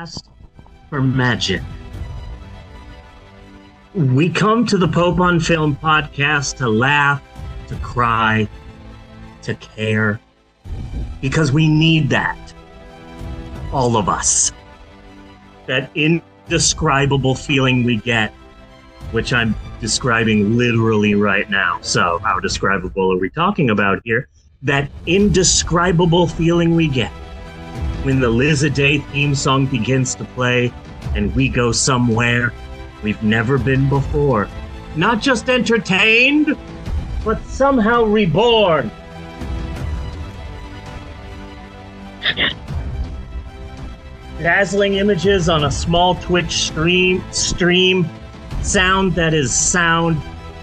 asked for magic. We come to the Pope on Film podcast to laugh, to cry, to care, because we need that. All of us. That indescribable feeling we get, which I'm describing literally right now. So how describable are we talking about here? That indescribable feeling we get when the Liz a Day theme song begins to play and we go somewhere we've never been before. Not just entertained, but somehow reborn. Dazzling images on a small Twitch stream. Sound that is sound.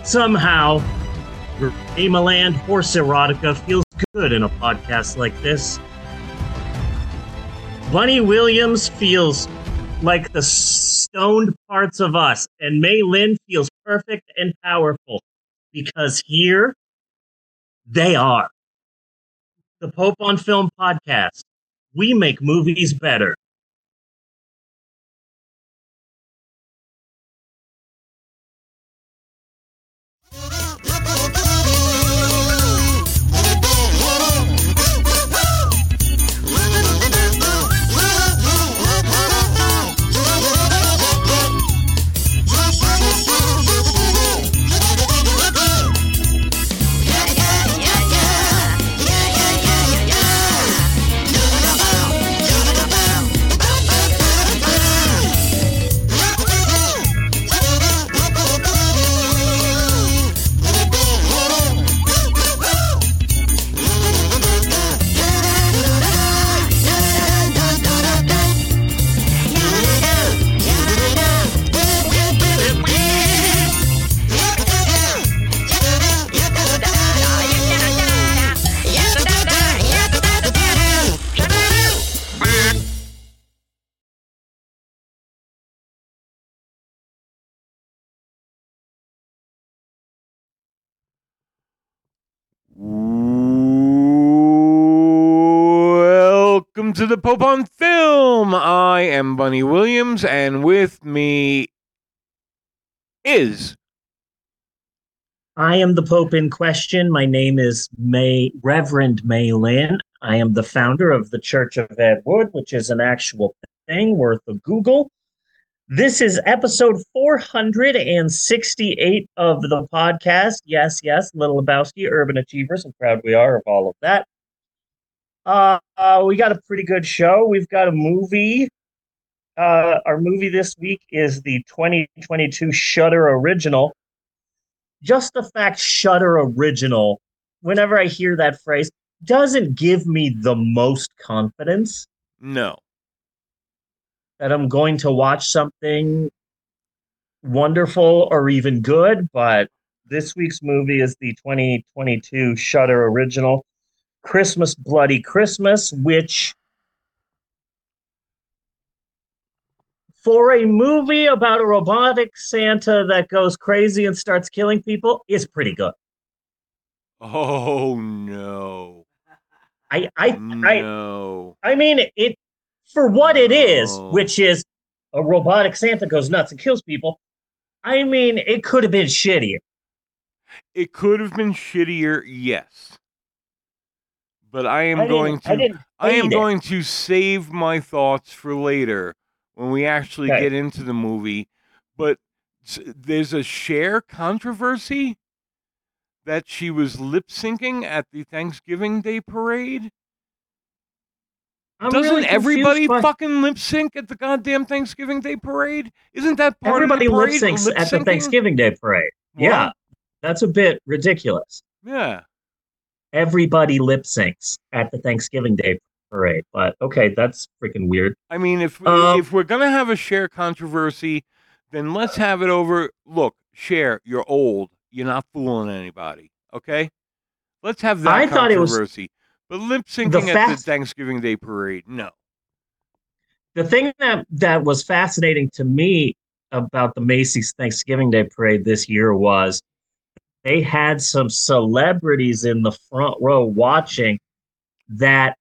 Somehow, Amaland horse erotica feels good in a podcast like this. Bunny Williams feels like the stoned parts of us, and May Lynn feels perfect and powerful, because here they are. The Pope on Film podcast. We make movies better. Welcome to the Pope on Film. I am Bunny Williams, and with me is... I am the Pope in question. My name is Reverend May Lynn. I am the founder of the Church of Ed Wood, which is an actual thing worth a Google. This is episode 468 of the podcast. Yes, Little Lebowski, Urban Achievers. I'm proud we are of all of that. We got a pretty good show. We've got a movie. Our movie this week is the 2022 Shudder Original. Just the fact Shudder Original, whenever I hear that phrase, doesn't give me the most confidence. No. That I'm going to watch something wonderful or even good, but this week's movie is the 2022 Shudder Original, Christmas Bloody Christmas, which, for a movie about a robotic Santa that goes crazy and starts killing people, is pretty good. Oh, no. I mean, for what it is, which is a robotic Santa goes nuts and kills people, I mean, it could have been shittier. It could have been shittier, yes. But I am going to save my thoughts for later when we actually get into the movie. But there's a Cher controversy that she was lip-syncing at the Thanksgiving Day Parade. Doesn't everybody fucking lip sync at the goddamn Thanksgiving Day Parade? Isn't that part of the parade? Everybody lip syncs at the Thanksgiving Day Parade. What? Yeah. That's a bit ridiculous. Yeah. Everybody lip syncs at the Thanksgiving Day Parade. But okay, that's freaking weird. I mean, if we're going to have a Cher controversy, then let's have it over. Look, Cher, you're old. You're not fooling anybody. Okay? Let's have that controversy. But lip-syncing at the Thanksgiving Day Parade, no. The thing that was fascinating to me about the Macy's Thanksgiving Day Parade this year was they had some celebrities in the front row watching that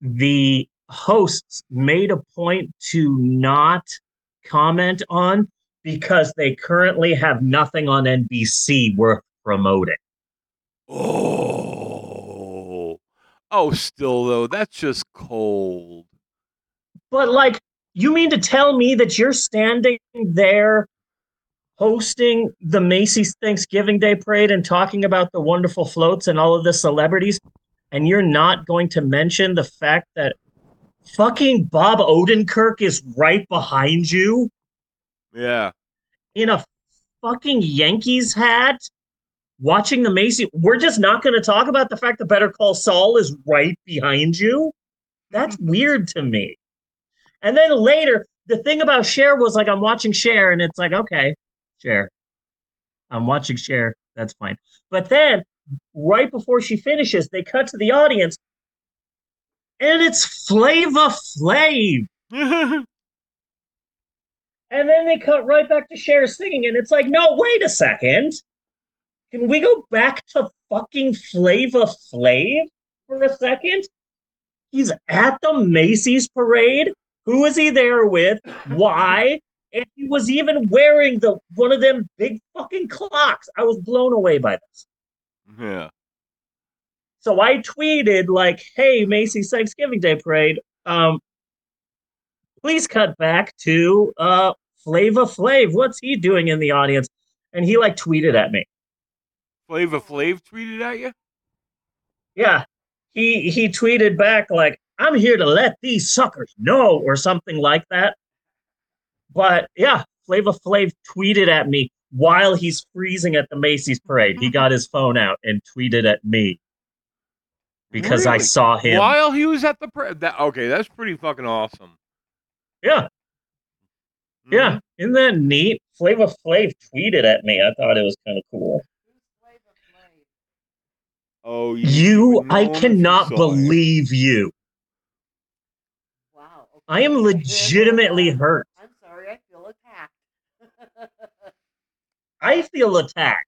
the hosts made a point to not comment on because they currently have nothing on NBC worth promoting. Oh, still though, that's just cold. But like, you mean to tell me that you're standing there hosting the Macy's Thanksgiving Day Parade and talking about the wonderful floats and all of the celebrities, and you're not going to mention the fact that fucking Bob Odenkirk is right behind you? Yeah. In a fucking Yankees hat? Watching the Macy's? We're just not going to talk about the fact that Better Call Saul is right behind you? That's weird to me. And then later, the thing about Cher was like, I'm watching Cher, and it's like, okay, Cher. I'm watching Cher. That's fine. But then, right before she finishes, they cut to the audience, and it's Flavor Flav. And then they cut right back to Cher singing, and it's like, no, wait a second. Can we go back to fucking Flavor Flav for a second? He's at the Macy's parade. Who is he there with? Why? And he was even wearing the one of them big fucking clocks. I was blown away by this. Yeah. So I tweeted like, hey, Macy's Thanksgiving Day Parade, please cut back to Flavor Flav. What's he doing in the audience? And he like tweeted at me. Flavor Flav tweeted at you? Yeah. He tweeted back like, I'm here to let these suckers know, or something like that. But yeah, Flavor Flav tweeted at me while he's freezing at the Macy's parade. He got his phone out and tweeted at me because really? I saw him while he was at the parade. Okay, that's pretty fucking awesome. Yeah, mm-hmm. Yeah, isn't that neat? Flavor Flav tweeted at me. I thought it was kind of cool. Oh, you! I cannot believe you. I am legitimately hurt. I'm sorry, I feel attacked. I feel attacked.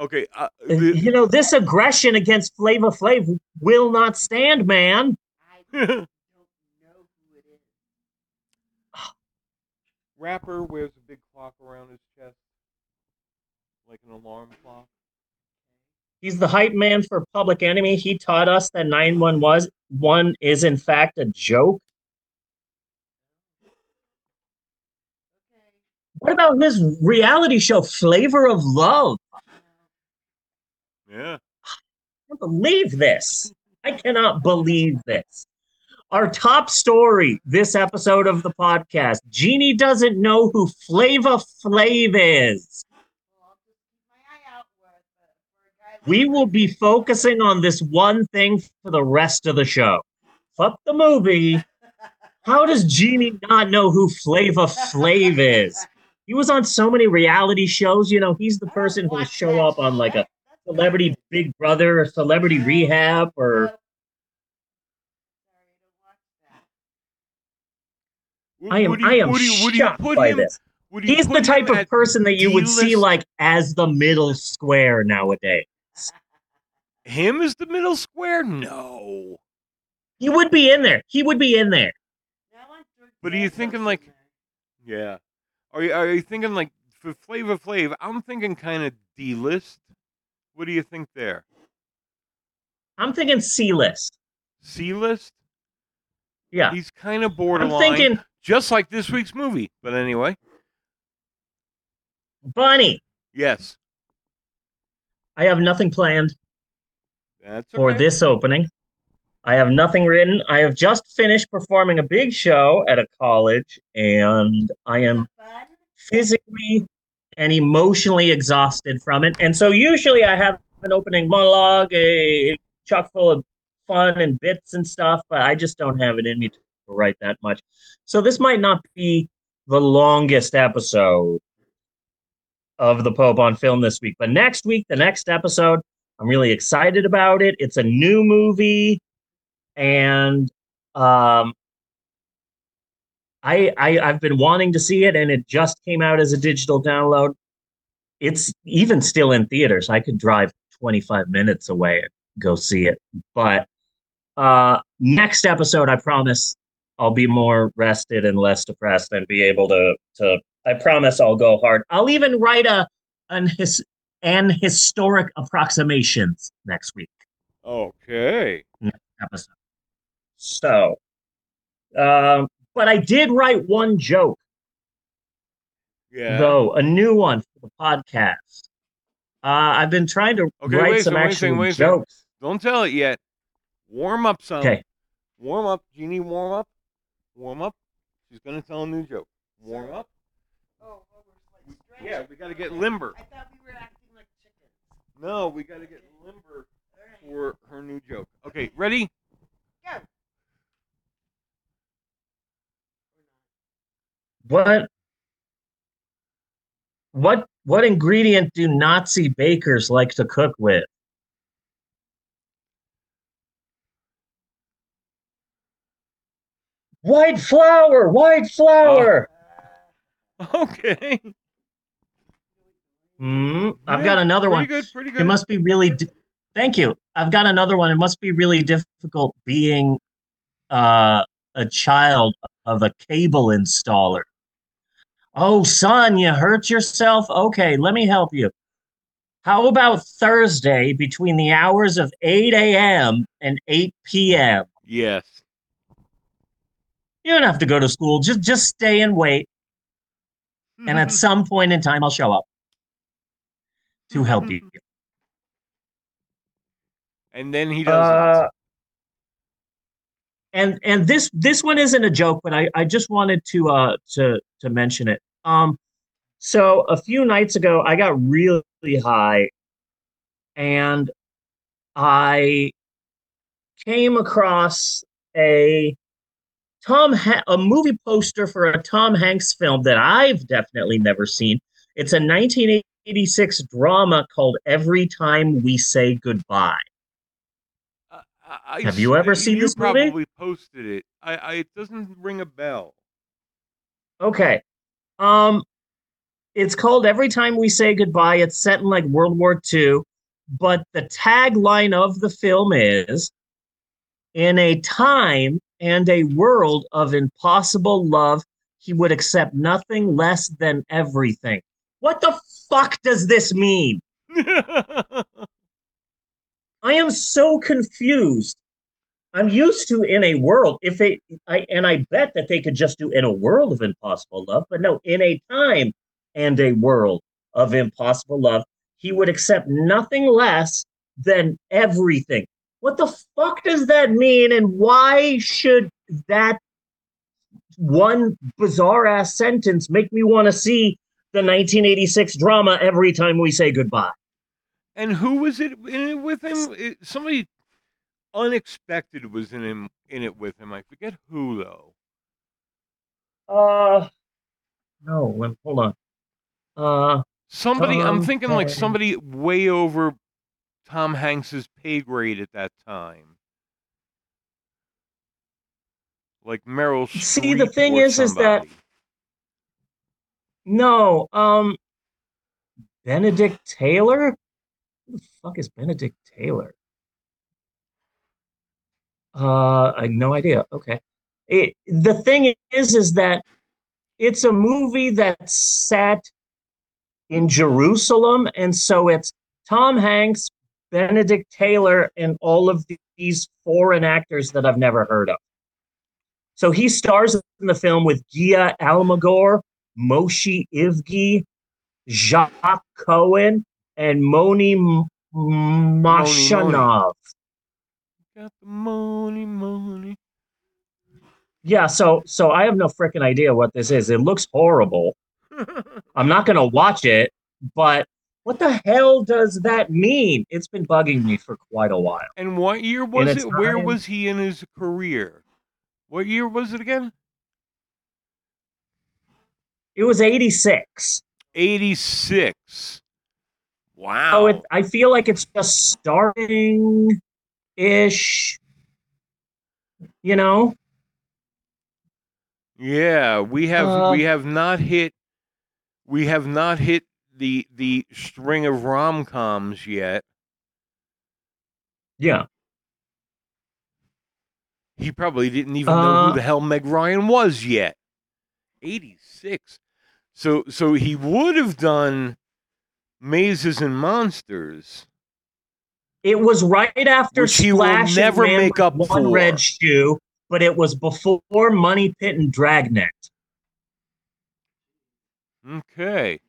Okay. You know, this aggression against Flavor Flav will not stand, man. I don't know who it is. Rapper wears a big clock around his chest, like an alarm clock. He's the hype man for Public Enemy. He taught us that 911 is, in fact, a joke. What about his reality show, Flavor of Love? Yeah. I can't believe this. I cannot believe this. Our top story this episode of the podcast, Jeannie doesn't know who Flavor Flav is. We will be focusing on this one thing for the rest of the show. Fuck the movie. How does Jeannie not know who Flavor Flav is? He was on so many reality shows, you know, he's the person who will show up on like a Celebrity Big Brother or Celebrity Rehab or... I am shocked by this. He's the type of person that you would see like as the middle square nowadays. Him as the middle square? No. He would be in there. He would be in there. But are you thinking like... Yeah. Are you thinking like for Flavor Flav? I'm thinking kind of D list. What do you think there? I'm thinking C list. C list? Yeah. He's kind of borderline. I'm thinking just like this week's movie. But anyway. Bunny. Yes. I have nothing planned for this opening. I have nothing written. I have just finished performing a big show at a college, and I am physically and emotionally exhausted from it. And so usually I have an opening monologue, a chock full of fun and bits and stuff, but I just don't have it in me to write that much. So this might not be the longest episode of The Pope on Film this week, but next week, the next episode, I'm really excited about it. It's a new movie. And I've been wanting to see it, and it just came out as a digital download. It's even still in theaters. I could drive 25 minutes away and go see it. But Next episode, I promise I'll be more rested and less depressed and be able to I promise I'll go hard. I'll even write an historic approximations next week. Okay. Next episode. So, but I did write one joke. Yeah. Though, a new one for the podcast. I've been trying to write some actual jokes. Don't tell it yet. Warm up some. Okay. Warm up. Do you need warm up? Warm up. She's going to tell a new joke. Warm up. Oh, well, we're like stretching. Yeah, we got to get limber. I thought we were acting like chickens. No, we got to get limber for her new joke. Okay, ready? Go. What ingredient do Nazi bakers like to cook with? White flour! White flour! Okay. I've got another one. Good, pretty good. It must be really... Thank you. I've got another one. It must be really difficult being a child of a cable installer. Oh, son, you hurt yourself? Okay, let me help you. How about Thursday between the hours of 8 a.m. and 8 p.m.? Yes. You don't have to go to school. Just stay and wait. And at some point in time, I'll show up to help you. And then he doesn't. And this one isn't a joke, but I just wanted to mention it. So a few nights ago, I got really high, and I came across a movie poster for a Tom Hanks film that I've definitely never seen. It's a 1986 drama called Every Time We Say Goodbye. Have you ever seen this movie? You probably posted it. It doesn't ring a bell. Okay. It's called Every Time We Say Goodbye. It's set in like World War II, but the tagline of the film is, in a time and a world of impossible love, he would accept nothing less than everything. What the fuck does this mean? I am so confused. I'm used to in a world, I bet that they could just do in a world of impossible love, but no, in a time and a world of impossible love, he would accept nothing less than everything. What the fuck does that mean, and why should that one bizarre-ass sentence make me want to see the 1986 drama Every Time We Say Goodbye? And who was it in it with him? Somebody unexpected was in it with him. I forget who, though. No, hold on. Somebody, I'm thinking like somebody way over Tom Hanks's pay grade at that time. Like Meryl Streep. See, the thing is that no, Benedict Taylor? Who the fuck is Benedict Taylor? I have no idea. Okay. The thing is that it's a movie that's set in Jerusalem, and so it's Tom Hanks, Benedict Taylor, and all of these foreign actors that I've never heard of. So he stars in the film with Gia Almagor, Moshi Ivgi, Jacques Cohen, and Moni Mashanov. Got the money. Yeah, so I have no freaking idea what this is. It looks horrible. I'm not going to watch it, but what the hell does that mean? It's been bugging me for quite a while. And what year was it? Where was he in his career? What year was it again? It was 86. 86. Wow. So I feel like it's just starting-ish, you know? Yeah, we have not hit the string of rom-coms yet. Yeah. He probably didn't even know who the hell Meg Ryan was yet. 86. So he would have done Mazes and Monsters. It was right after Splash and Man make up One for. Red Shoe, but it was before Money Pit and Dragnet. Okay.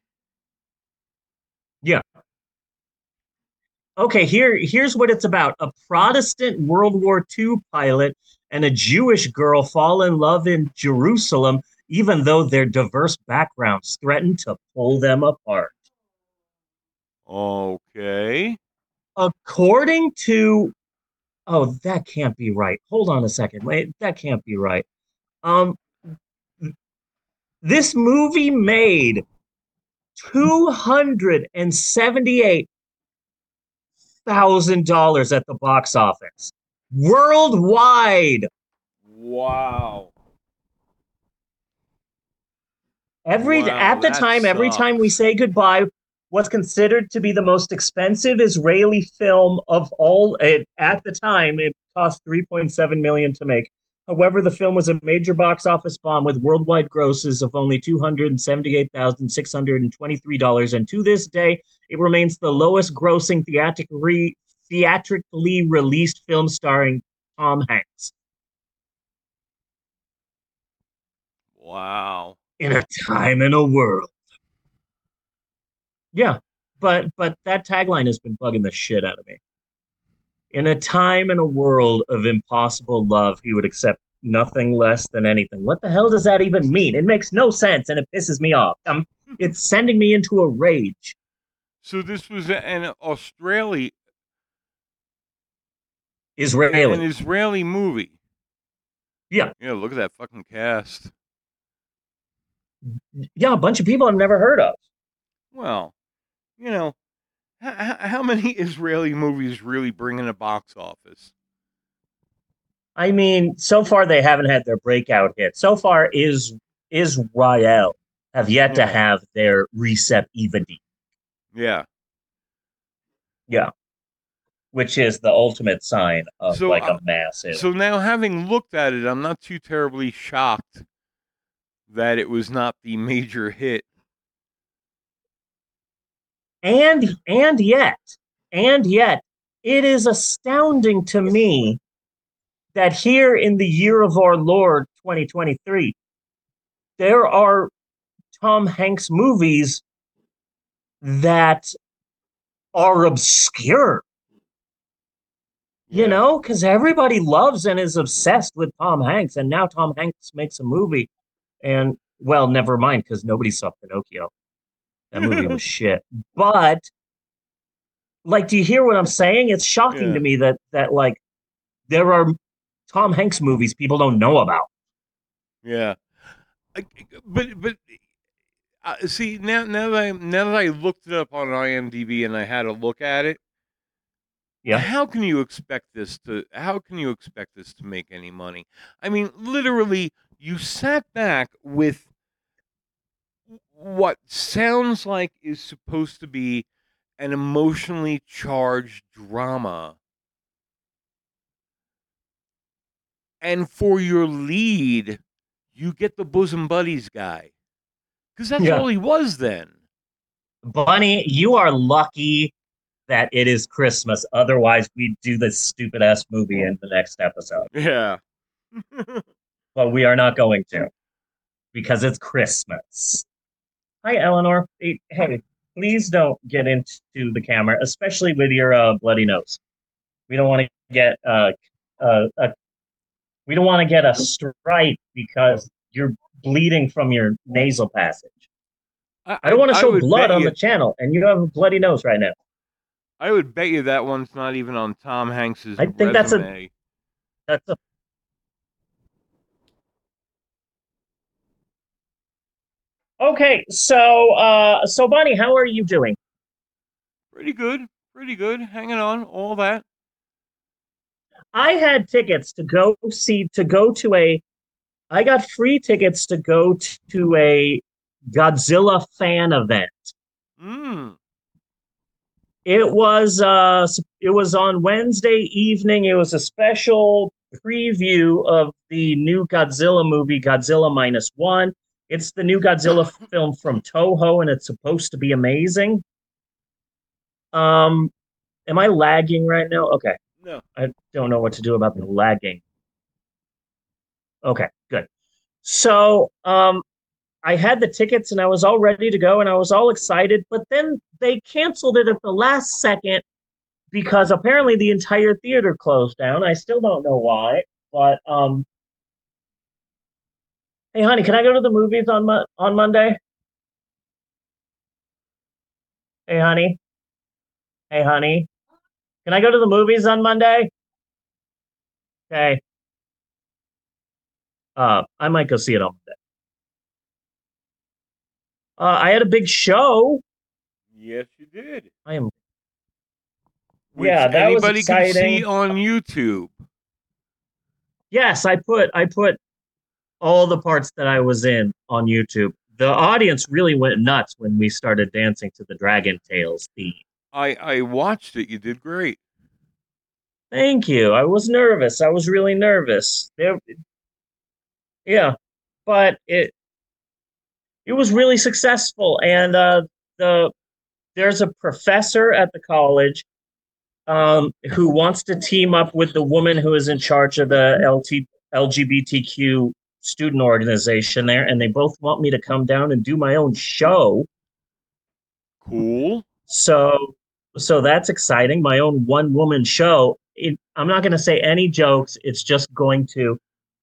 Yeah. Okay, here's what it's about. A Protestant World War II pilot and a Jewish girl fall in love in Jerusalem, even though their diverse backgrounds threaten to pull them apart. Okay. According to... Oh, that can't be right. Hold on a second. Wait, that can't be right. This movie made $278,000 at the box office worldwide. Wow. Every Time We Say Goodbye was considered to be the most expensive Israeli film of all. At the time, it cost $3.7 million to make. However, the film was a major box office bomb with worldwide grosses of only $278,623, and to this day, it remains the lowest-grossing theatrically released film starring Tom Hanks. Wow. In a time in a world. Yeah, but that tagline has been bugging the shit out of me. In a time and a world of impossible love, he would accept nothing less than anything. What the hell does that even mean? It makes no sense, and it pisses me off. It's sending me into a rage. So this was an Israeli movie. Yeah. Yeah, look at that fucking cast. Yeah, a bunch of people I've never heard of. Well, you know. How many Israeli movies really bring in a box office? I mean, so far they haven't had their breakout hit. So far, Israel have yet to have their receptivity. Yeah. Yeah. Which is the ultimate sign of a massive. So now, having looked at it, I'm not too terribly shocked that it was not the major hit. And yet, it is astounding to me that here in the year of our Lord 2023, there are Tom Hanks movies that are obscure. You know, because everybody loves and is obsessed with Tom Hanks, and now Tom Hanks makes a movie, and well, never mind, because nobody saw Pinocchio. That movie was shit. But, like, do you hear what I'm saying? It's shocking to me that, like, there are Tom Hanks movies people don't know about. Yeah. But see, now that I looked it up on IMDb and I had a look at it, how can you expect this to make any money? I mean, literally, you sat back with what sounds like is supposed to be an emotionally charged drama. And for your lead, you get the bosom buddies guy. Because that's all he was then. Bunny, you are lucky that it is Christmas. Otherwise, we'd do this stupid-ass movie in the next episode. Yeah. But we are not going to. Because it's Christmas. Hi, Eleanor. Hey, please don't get into the camera, especially with your bloody nose. We don't want to get a stripe because you're bleeding from your nasal passage. I don't want to show blood on the channel, and you have a bloody nose right now. I would bet you that one's not even on Tom Hanks's resume. I think that's a. Okay, so Bonnie, how are you doing? Pretty good. Hanging on, all that. I had tickets I got free tickets to go to a Godzilla fan event. It was on Wednesday evening. It was a special preview of the new Godzilla movie, Godzilla Minus One. It's the new Godzilla film from Toho, and it's supposed to be amazing. Am I lagging right now? Okay. No. I don't know what to do about the lagging. Okay, good. So I had the tickets, and I was all ready to go, and I was all excited, but then they canceled it at the last second because apparently the entire theater closed down. I still don't know why, but hey, honey, can I go to the movies on Monday? Hey, honey. Hey, honey. Can I go to the movies on Monday? Okay. I might go see it on Monday. I had a big show. Yes, you did. I am. Which that was exciting. Anybody can see on YouTube. Yes, I put all the parts that I was in on YouTube. The audience really went nuts when we started dancing to the Dragon Tales theme. I watched it. You did great. Thank you. I was nervous. I was really nervous. Yeah, but it was really successful, and there's a professor at the college who wants to team up with the woman who is in charge of the LGBTQ student organization there, and they both want me to come down and do my own show. Cool. So that's exciting. My own one-woman show. I'm not going to say any jokes. It's just going to.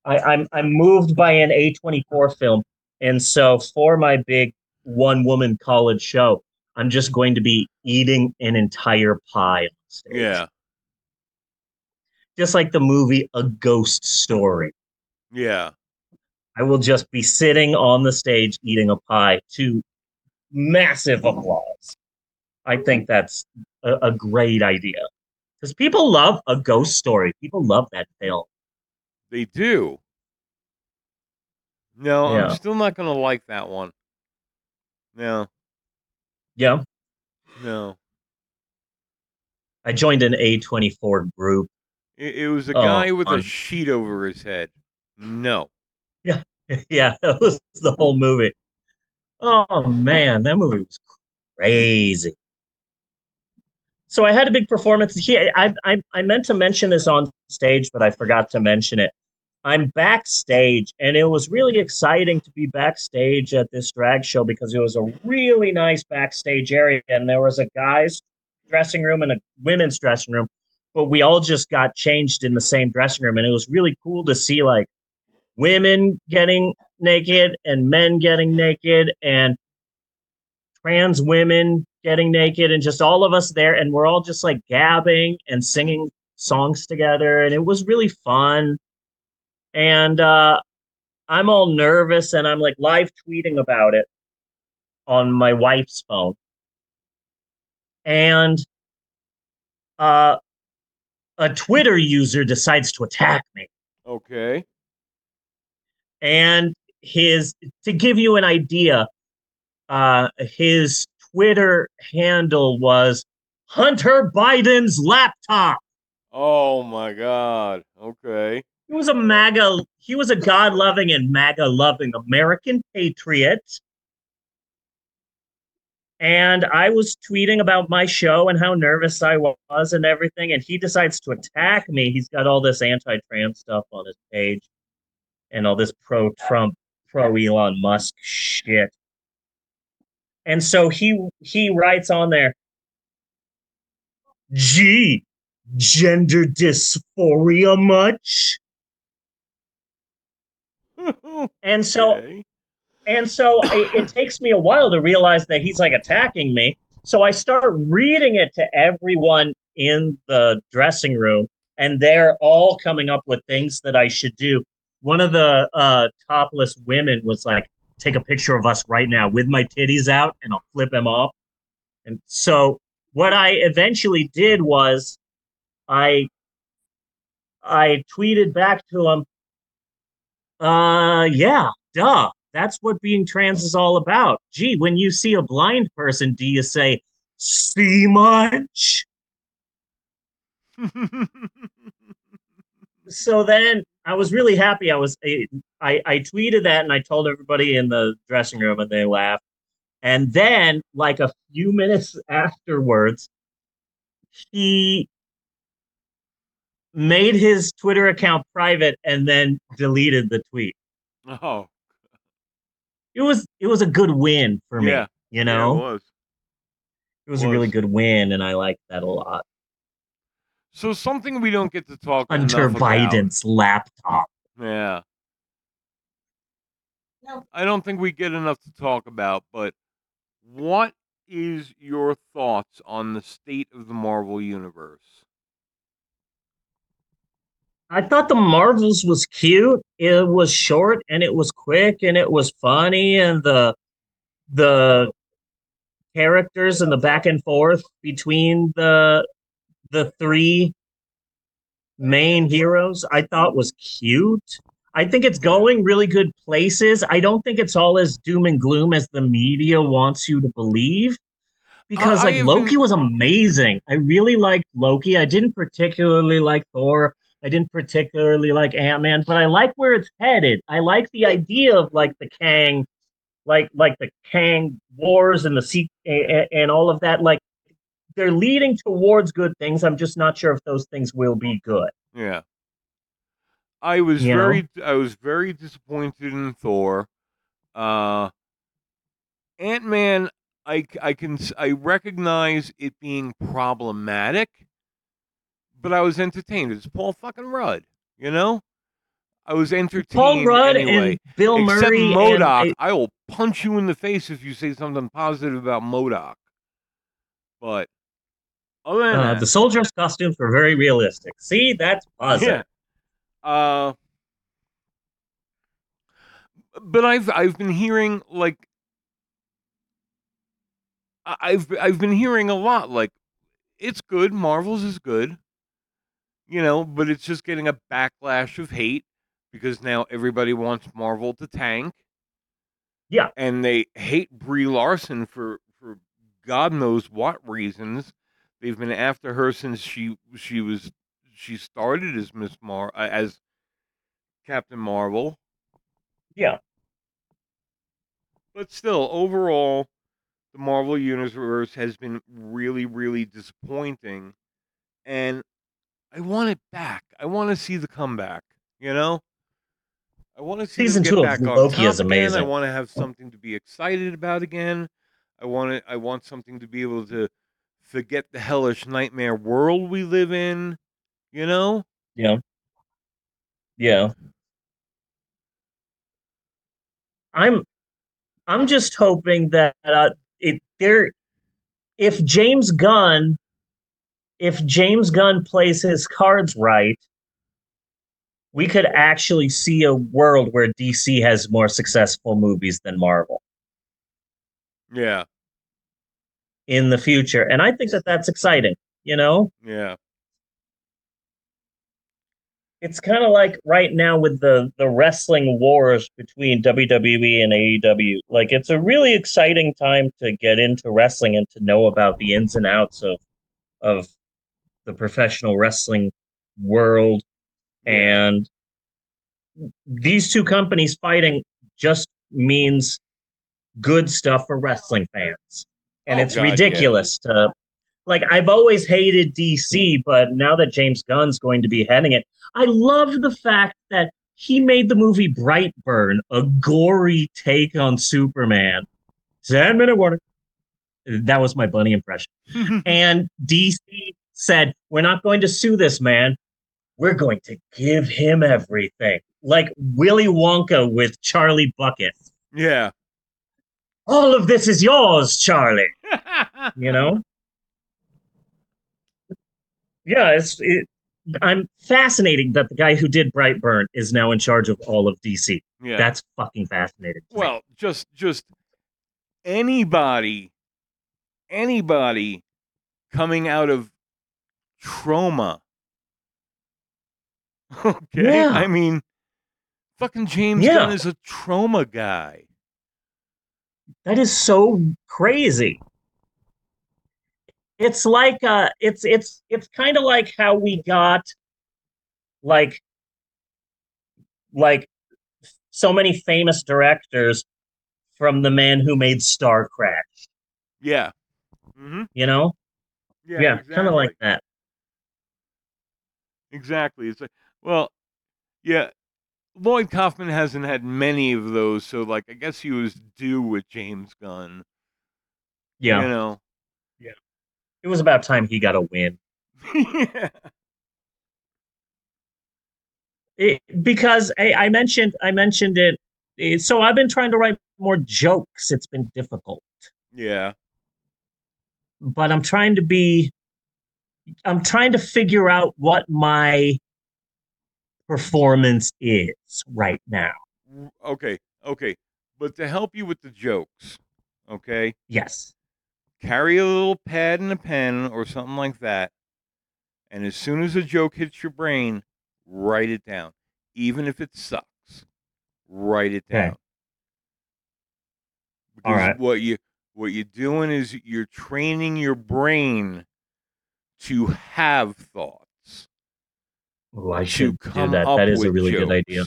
I'm moved by an A24 film, and so for my big one-woman college show, I'm just going to be eating an entire pie on stage. Yeah. Just like the movie A Ghost Story. Yeah. I will just be sitting on the stage eating a pie to massive applause. I think that's a great idea. Because people love A Ghost Story. People love that film. They do. No, yeah. I'm still not going to like that one. No. Yeah? No. I joined an A24 group. It was a guy with a sheet over his head. No. Yeah, that was the whole movie. Oh, man, that movie was crazy. So I had a big performance. Yeah, I meant to mention this on stage, but I forgot to mention it. I'm backstage, and it was really exciting to be backstage at this drag show because it was a really nice backstage area, and there was a guy's dressing room and a women's dressing room, but we all just got changed in the same dressing room, and it was really cool to see, like, women getting naked and men getting naked and trans women getting naked and just all of us there, and we're all just like gabbing and singing songs together, and it was really fun. And I'm all nervous, and I'm like live tweeting about it on my wife's phone. And a Twitter user decides to attack me. Okay. And to give you an idea, his Twitter handle was Hunter Biden's laptop. Oh my God. Okay. He was a MAGA. He was a God-loving and MAGA-loving American patriot. And I was tweeting about my show and how nervous I was and everything. And he decides to attack me. He's got all this anti-trans stuff on his page and all this pro-Trump, pro-Elon Musk shit. And so he writes on there, gee, gender dysphoria much? And so, okay. And so it takes me a while to realize that he's like attacking me. So I start reading it to everyone in the dressing room, and they're all coming up with things that I should do. One of the topless women was like, take a picture of us right now with my titties out and I'll flip them off. And so what I eventually did was I tweeted back to him, yeah, duh. That's what being trans is all about. Gee, when you see a blind person, do you say, see much? So then I was really happy. I tweeted that and I told everybody in the dressing room and they laughed. And then, like a few minutes afterwards, he made his Twitter account private and then deleted the tweet. Oh, it was a good win for me. Yeah. You know, yeah, it was a really good win, and I liked that a lot. So something we don't get to talk about. Hunter Biden's laptop. Yeah. I don't think we get enough to talk about, but what is your thoughts on the state of the Marvel Universe? I thought the Marvels was cute. It was short, and it was quick, and it was funny, and the characters and the back and forth between the three main heroes I thought was cute. I think it's going really good places. I don't think it's all as doom and gloom as the media wants you to believe, because Loki was amazing. I really liked Loki. I didn't particularly like Thor. I didn't particularly like Ant-Man, but I like where it's headed. I like the idea of like the Kang wars and and all of that. Like, they're leading towards good things. I'm just not sure if those things will be good. Yeah, I was very disappointed in Thor. Ant-Man, I recognize it being problematic, but I was entertained. It's Paul fucking Rudd, you know. I was entertained. Paul Rudd anyway, and Bill Murray. Except MODOK, I will punch you in the face if you say something positive about MODOK. But the soldiers' costumes were very realistic. See, that's positive. Yeah. But I've been hearing a lot it's good. Marvel's is good, you know, but it's just getting a backlash of hate because now everybody wants Marvel to tank. Yeah, and they hate Brie Larson for God knows what reasons. They've been after her since she started as as Captain Marvel. Yeah, but still, overall, the Marvel Universe has been really, really disappointing, and I want it back. I want to see the comeback. You know. I want to see season them get 2 back of Loki is amazing. Again. I want to have something to be excited about again. I want something to be able to forget the hellish nightmare world we live in. You know? Yeah. Yeah. I'm just hoping that if James Gunn plays his cards right, we could actually see a world where DC has more successful movies than Marvel. Yeah. In the future. And I think that that's exciting, you know? Yeah. It's kind of like right now with the wrestling wars between WWE and AEW. Like, it's a really exciting time to get into wrestling and to know about the ins and outs of the professional wrestling world. And these two companies fighting just means good stuff for wrestling fans. And it's ridiculous. Yeah. I've always hated DC, but now that James Gunn's going to be heading it, I love the fact that he made the movie Brightburn, a gory take on Superman. 10-minute warning. That was my bunny impression. And DC said, we're not going to sue this man. We're going to give him everything. Like Willy Wonka with Charlie Bucket. Yeah. All of this is yours, Charlie. You know? Yeah, I'm fascinated that the guy who did Brightburn is now in charge of all of DC. Yeah. That's fucking fascinating. Well, just anybody coming out of trauma. Okay, yeah. I mean, fucking James Gunn is a trauma guy. That is so crazy. It's like, it's kind of like how we got, like, like so many famous directors from the man who made Star Crash. Yeah. Mm-hmm. You know? Yeah, yeah, exactly. Kind of like that. Exactly. It's like, well, yeah, Lloyd Kaufman hasn't had many of those, so like I guess he was due with James Gunn. Yeah. You know? Yeah. It was about time he got a win. Yeah. Because I mentioned it. So I've been trying to write more jokes. It's been difficult. Yeah. But I'm trying to figure out what my performance is right now. Okay. But to help you with the jokes, okay? Yes. Carry a little pad and a pen or something like that. And as soon as a joke hits your brain, write it down. Even if it sucks, write it down. Okay. Because all right. What you're doing is you're training your brain to have thoughts. Oh, I should do that. That is a really good idea.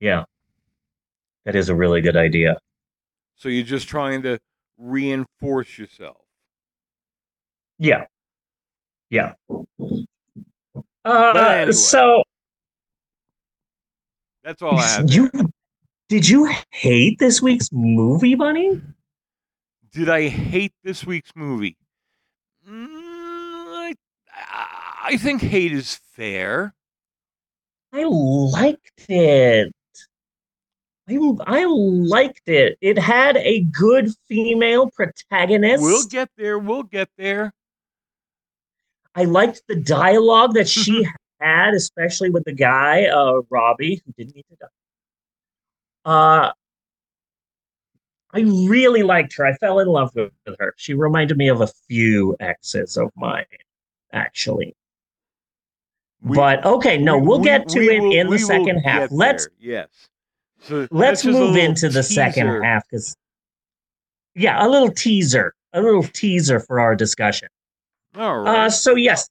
Yeah. That is a really good idea. So you're just trying to reinforce yourself. Yeah. Yeah. Anyway, so that's all I have. Did you hate this week's movie, Bunny? Did I hate this week's movie? I think hate is fair. I liked it. I liked it. It had a good female protagonist. We'll get there. I liked the dialogue that she had, especially with the guy, Robbie, who didn't need to die. I really liked her. I fell in love with her. She reminded me of a few exes of mine, actually. We'll get to it in the second half. Yes. So let's move into the second half. Yeah, a little teaser for our discussion. All right. So, yes,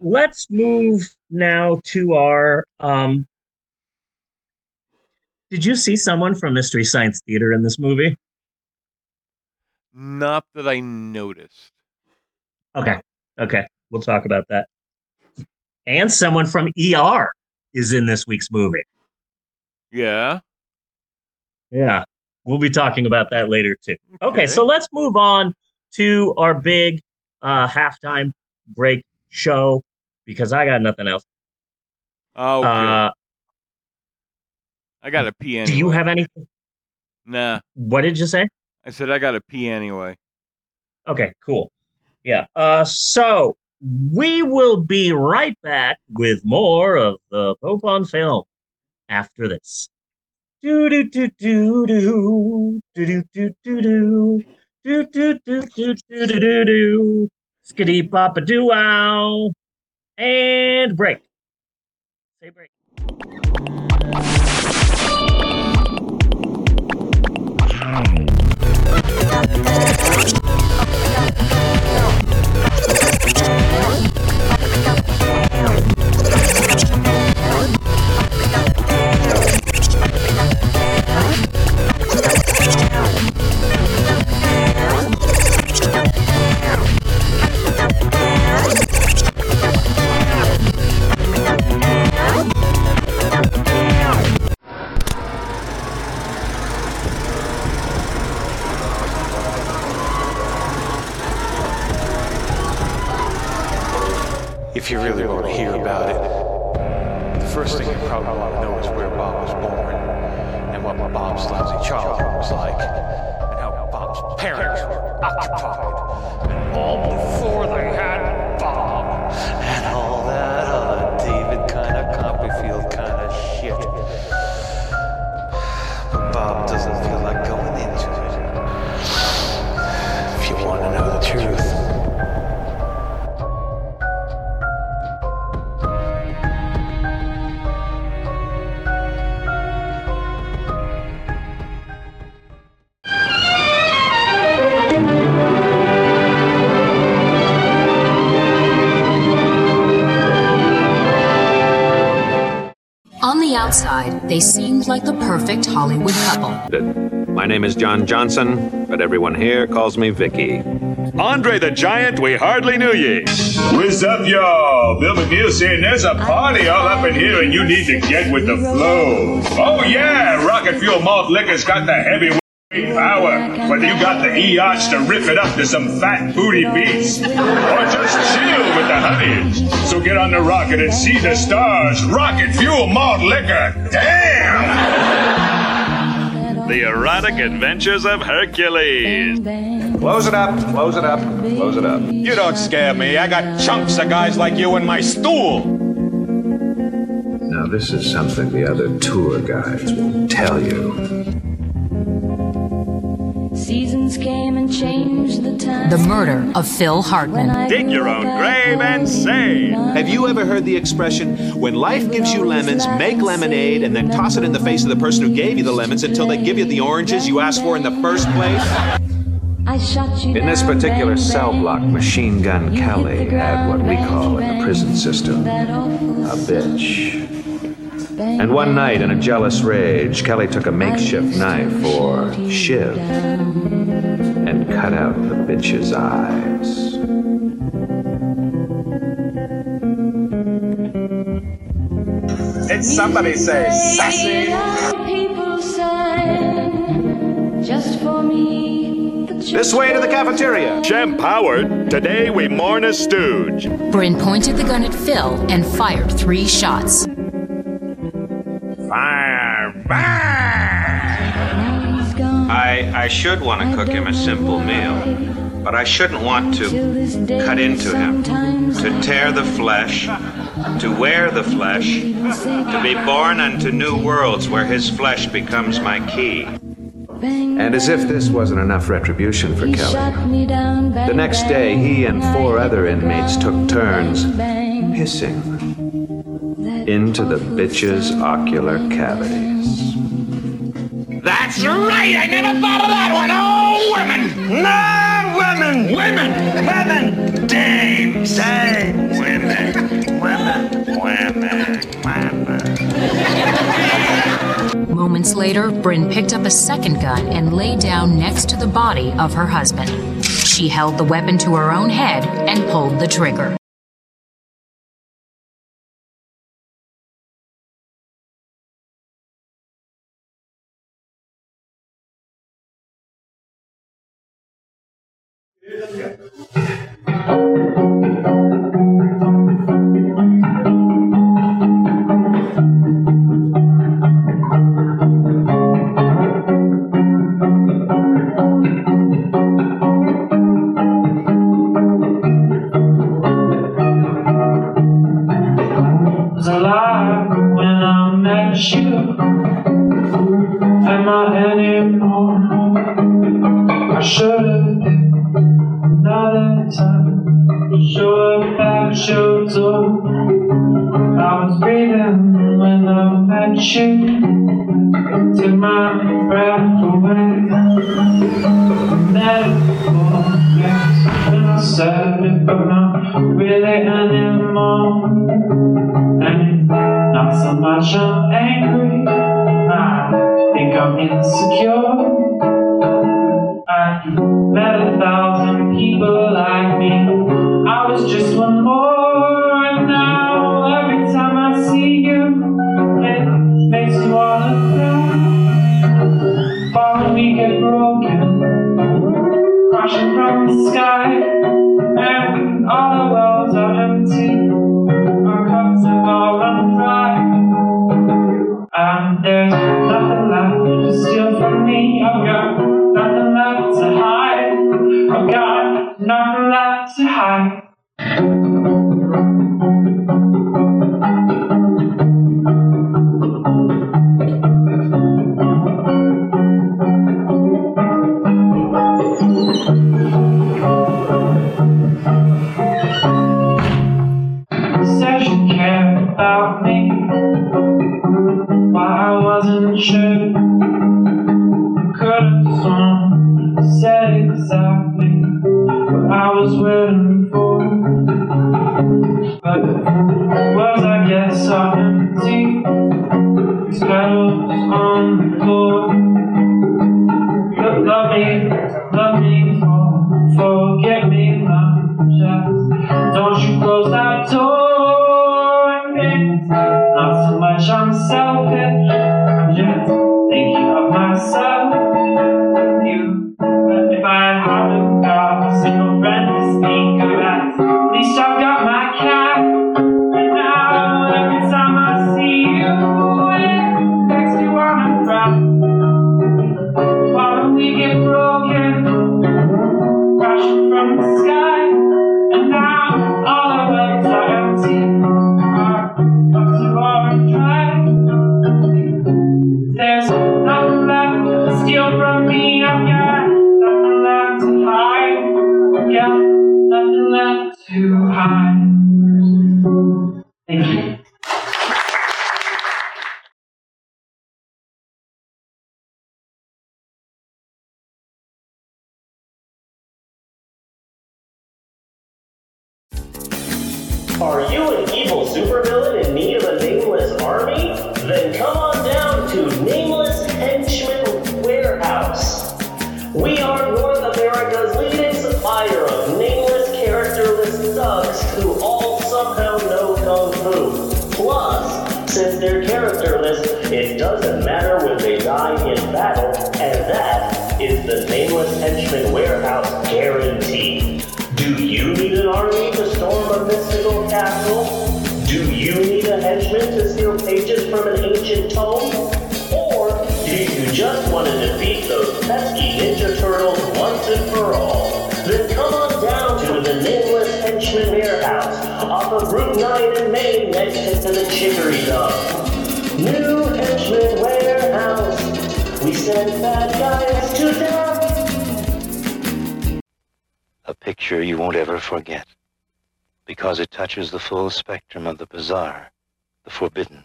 let's move now to our... Did you see someone from Mystery Science Theater in this movie? Not that I noticed. Okay. We'll talk about that. And someone from ER is in this week's movie. Yeah. We'll be talking about that later, too. Okay, so let's move on to our big halftime break show, because I got nothing else. Oh, okay. I got a pee anyway. Do you have anything? Nah. What did you say? I said I got a pee anyway. Okay, cool. Yeah. So we will be right back with more of the Pope on Film after this. Do do do do do do do do do do do do do do do do skitty papa doo wow and break. Say break. If you really want to hear about it, the first thing you probably want to know is where Bob was born, and what Bob's lousy childhood was like, and how Bob's parents were occupied, and all before they had Bob, and all that other David kind of Copperfield kind of shit. But Bob doesn't feel like going into it. If you want to know the truth, outside, they seemed like the perfect Hollywood couple. My name is John Johnson, but everyone here calls me Vicky. Andre the Giant, we hardly knew ye. What's up, y'all? Bill McNeil saying there's a party all up in here and you need to get with the flow. Oh, yeah, Rocket Fuel Malt Liquor's got the heavy power, whether you got the ERs to riff it up to some fat booty beats, or just chill with the honeys. So get on the rocket and see the stars. Rocket Fuel Malt Liquor. Damn! The Erotic Adventures of Hercules. Close it up, close it up, close it up. You don't scare me. I got chunks of guys like you in my stool. Now this is something the other tour guides won't tell you. Seasons came and changed the time. The murder of Phil Hartman. Dig your own grave and save. Have you ever heard the expression, when life gives you lemons, make lemonade, and then toss it in the face of the person who gave you the lemons until they give you the oranges you asked for in the first place? I shot you. In this particular cell block, Machine Gun Kelly had what we call in the prison system a bitch. And one night, in a jealous rage, Kelly took a makeshift knife, or shiv, and cut out the bitch's eyes. Did somebody say sassy? This way to the cafeteria. Shem Powered, today we mourn a stooge. Bryn pointed the gun at Phil and fired 3 shots. I should want to cook him a simple meal, but I shouldn't want to cut into him, to tear the flesh, to wear the flesh, to be born unto new worlds where his flesh becomes my key. And as if this wasn't enough retribution for Kelly, the next day he and 4 other inmates took turns pissing into the bitch's ocular cavities. That's right! I never thought of that one! Oh, women! No, women! Women! Women! Dame! Women! Moments later, Bryn picked up a second gun and lay down next to the body of her husband. She held the weapon to her own head and pulled the trigger. Was I guess I'm empty. love me, forget me, love just. Don't you close that door on me. Not so much I'm selfish, I'm just thinking of myself. You, but if I haven't got a single friend to speak of, at least I've got my cat. And now every time I see you, it makes you wanna cry. We get broken, crashing from the sky, and now all of us are empty. Our hearts are dry. There's nothing left to steal from me. I've got nothing left to hide. I've got nothing left to hide. Thank you. Are you an evil supervillain in need of a nameless army? Then come on down to Nameless Henchman Warehouse. We are North America's leading supplier of nameless, characterless thugs who all somehow know Kung Fu. Plus, since they're characterless, it doesn't matter when they die in battle, and that is the Nameless Henchman Warehouse guarantee. Do you need an army to storm a mystical castle? Do you need a henchman to steal pages from an ancient tome? Or do you just want to defeat those pesky Ninja Turtles once and for all? Then come on down to the Nameless Henchman Warehouse off of Route 9 in Maine next to the Chicory Dog. New Henchman Warehouse. We send bad guys to die. A picture you won't ever forget, because it touches the full spectrum of the bizarre, the forbidden,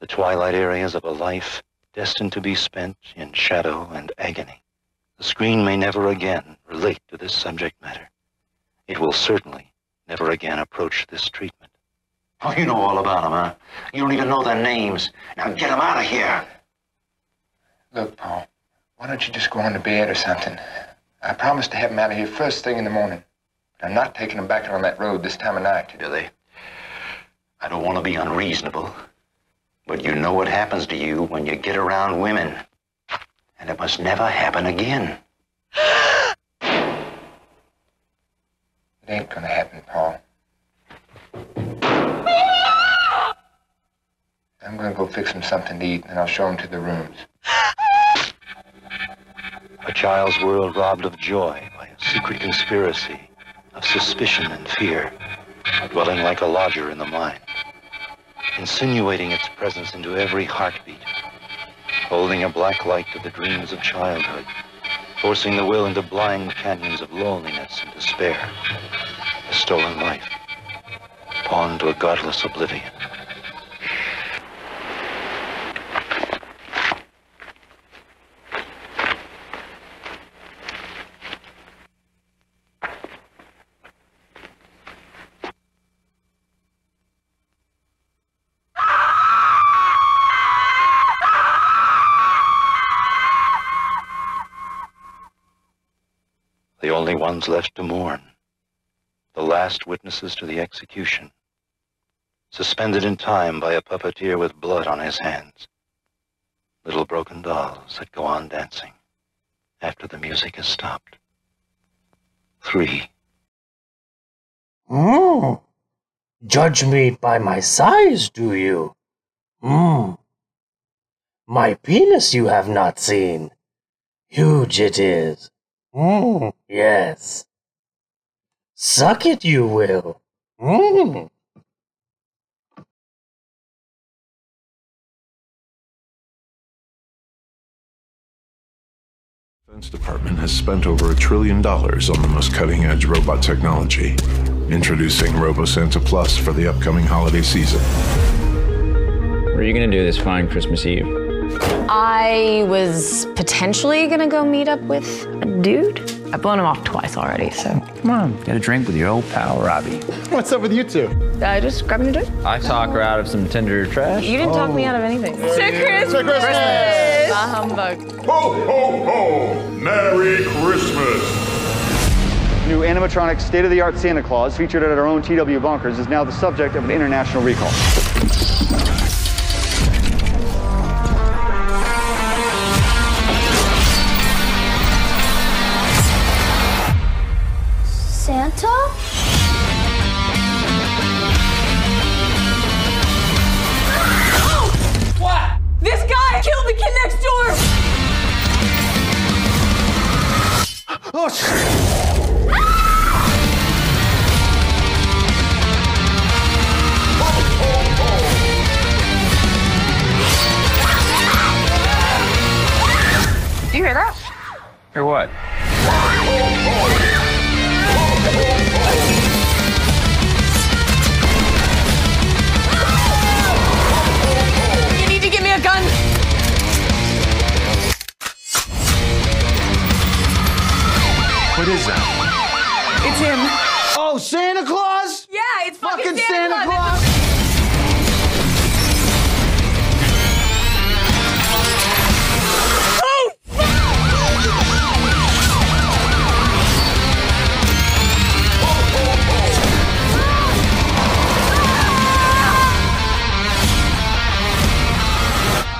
the twilight areas of a life destined to be spent in shadow and agony. The screen may never again relate to this subject matter. It will certainly never again approach this treatment. Oh, you know all about them, huh? You don't even know their names. Now get them out of here. Look, Paul, why don't you just go on to bed or something? I promised to have them out of here first thing in the morning. But I'm not taking them back on that road this time of night. Do they? I don't want to be unreasonable. But you know what happens to you when you get around women. And it must never happen again. It ain't gonna happen, Paul. I'm gonna go fix them something to eat, and then I'll show them to their rooms. A child's world robbed of joy by a secret conspiracy of suspicion and fear, dwelling like a lodger in the mind, insinuating its presence into every heartbeat, holding a black light to the dreams of childhood, forcing the will into blind canyons of loneliness and despair, a stolen life, pawned to a godless oblivion. The only ones left to mourn, the last witnesses to the execution, suspended in time by a puppeteer with blood on his hands, little broken dolls that go on dancing after the music has stopped. 3. Judge me by my size, do you? My penis you have not seen. Huge it is. Yes. Suck it, you will. The Defense Department has spent over $1 trillion on the most cutting-edge robot technology. Introducing RoboSanta Plus for the upcoming holiday season. What are you going to do this fine Christmas Eve? I was potentially gonna go meet up with a dude. I've blown him off twice already, so. Come on, get a drink with your old pal, Robbie. What's up with you two? Just grabbing a drink. I talked her out of some Tinder trash. You didn't talk me out of anything. To Christmas! To Christmas! Bah humbug. Ho, ho, ho! animatronic state-of-the-art Santa Claus, featured at our own TW Bonkers, is now the subject of an international recall. Santa? Killed the kid next door! Oh, shit! Ah! You hear that? Hear what? You need to give me a gun! What is that? It's him. Oh, Santa Claus? Yeah, it's fucking Santa Claus.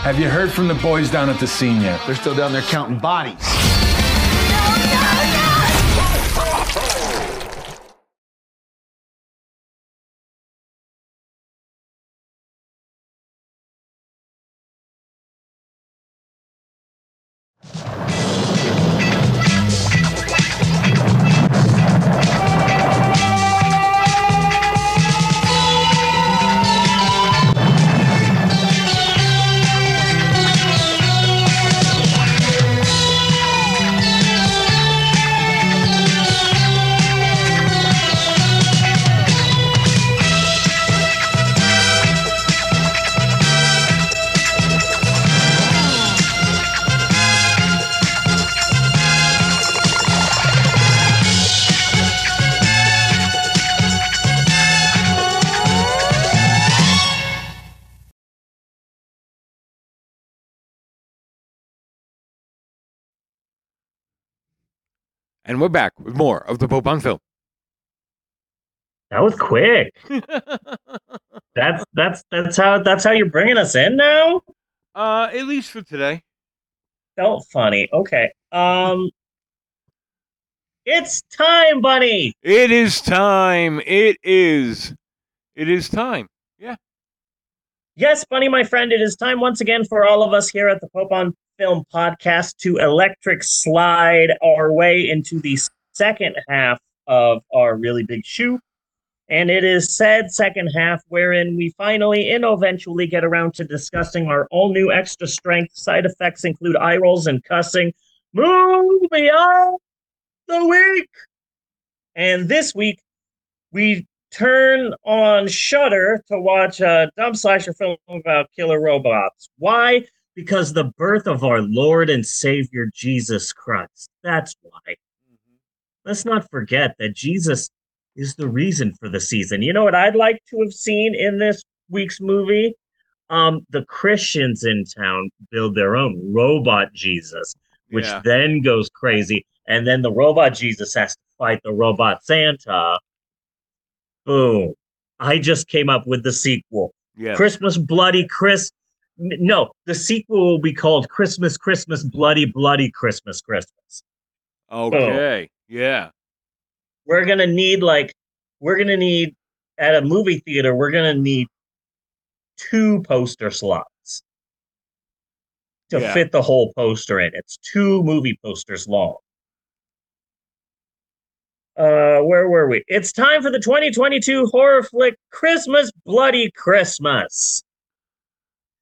Have you heard from the boys down at the scene yet? They're still down there counting bodies. And we're back with more of the Popon film. That was quick. that's how you're bringing us in now. At least for today. So funny. Okay. It's time, Bunny. It is time. It is time. Yeah. Yes, Bunny, my friend. It is time once again for all of us here at the Popon Film Podcast to electric slide our way into the second half of our really big shoe. And it is said second half wherein we finally and eventually get around to discussing our all new extra strength. Side effects include eye rolls and cussing. Movie of the week. And this week we turn on Shudder to watch a dumb slasher film about killer robots. Why? Because the birth of our Lord and Savior, Jesus Christ. That's why. Mm-hmm. Let's not forget that Jesus is the reason for the season. You know what I'd like to have seen in this week's movie? The Christians in town build their own robot Jesus, which then goes crazy. And then the robot Jesus has to fight the robot Santa. Boom. I just came up with the sequel. Yeah. Christmas Bloody Christmas. No, the sequel will be called Christmas, Christmas, Bloody, Bloody Christmas, Christmas. Okay, so, yeah. We're going to need, at a movie theater, we're going to need 2 poster slots to fit the whole poster in. It's 2 movie posters long. Where were we? It's time for the 2022 horror flick, Christmas, Bloody Christmas.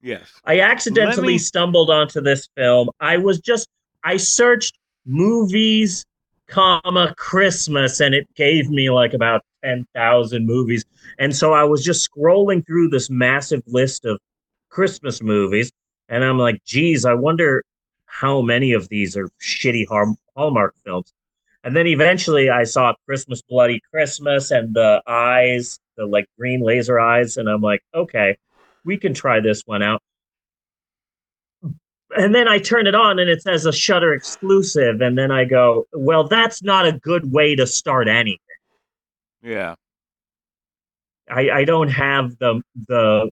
Yes. I accidentally stumbled onto this film. I searched movies, Christmas, and it gave me about 10,000 movies. And so I was just scrolling through this massive list of Christmas movies. And I'm like, geez, I wonder how many of these are shitty Hallmark films. And then eventually I saw Christmas, Bloody Christmas and the eyes, the green laser eyes. And I'm like, okay. We can try this one out. And then I turn it on and it says a Shudder exclusive. And then I go, well, that's not a good way to start anything. Yeah. I don't have the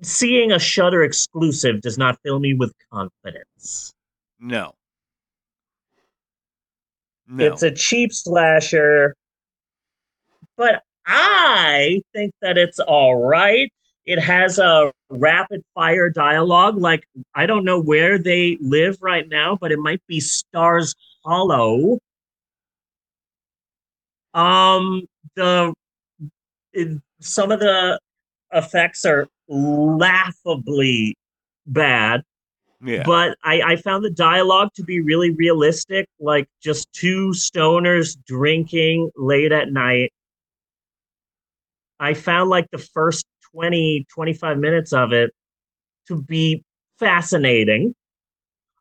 seeing a Shudder exclusive does not fill me with confidence. No. It's a cheap slasher, but I think that it's all right. It has a rapid-fire dialogue. Like, I don't know where they live right now, but it might be Stars Hollow. Some of the effects are laughably bad. Yeah. But I found the dialogue to be really realistic, like just two stoners drinking late at night. I found like the first 20, 25 minutes of it to be fascinating.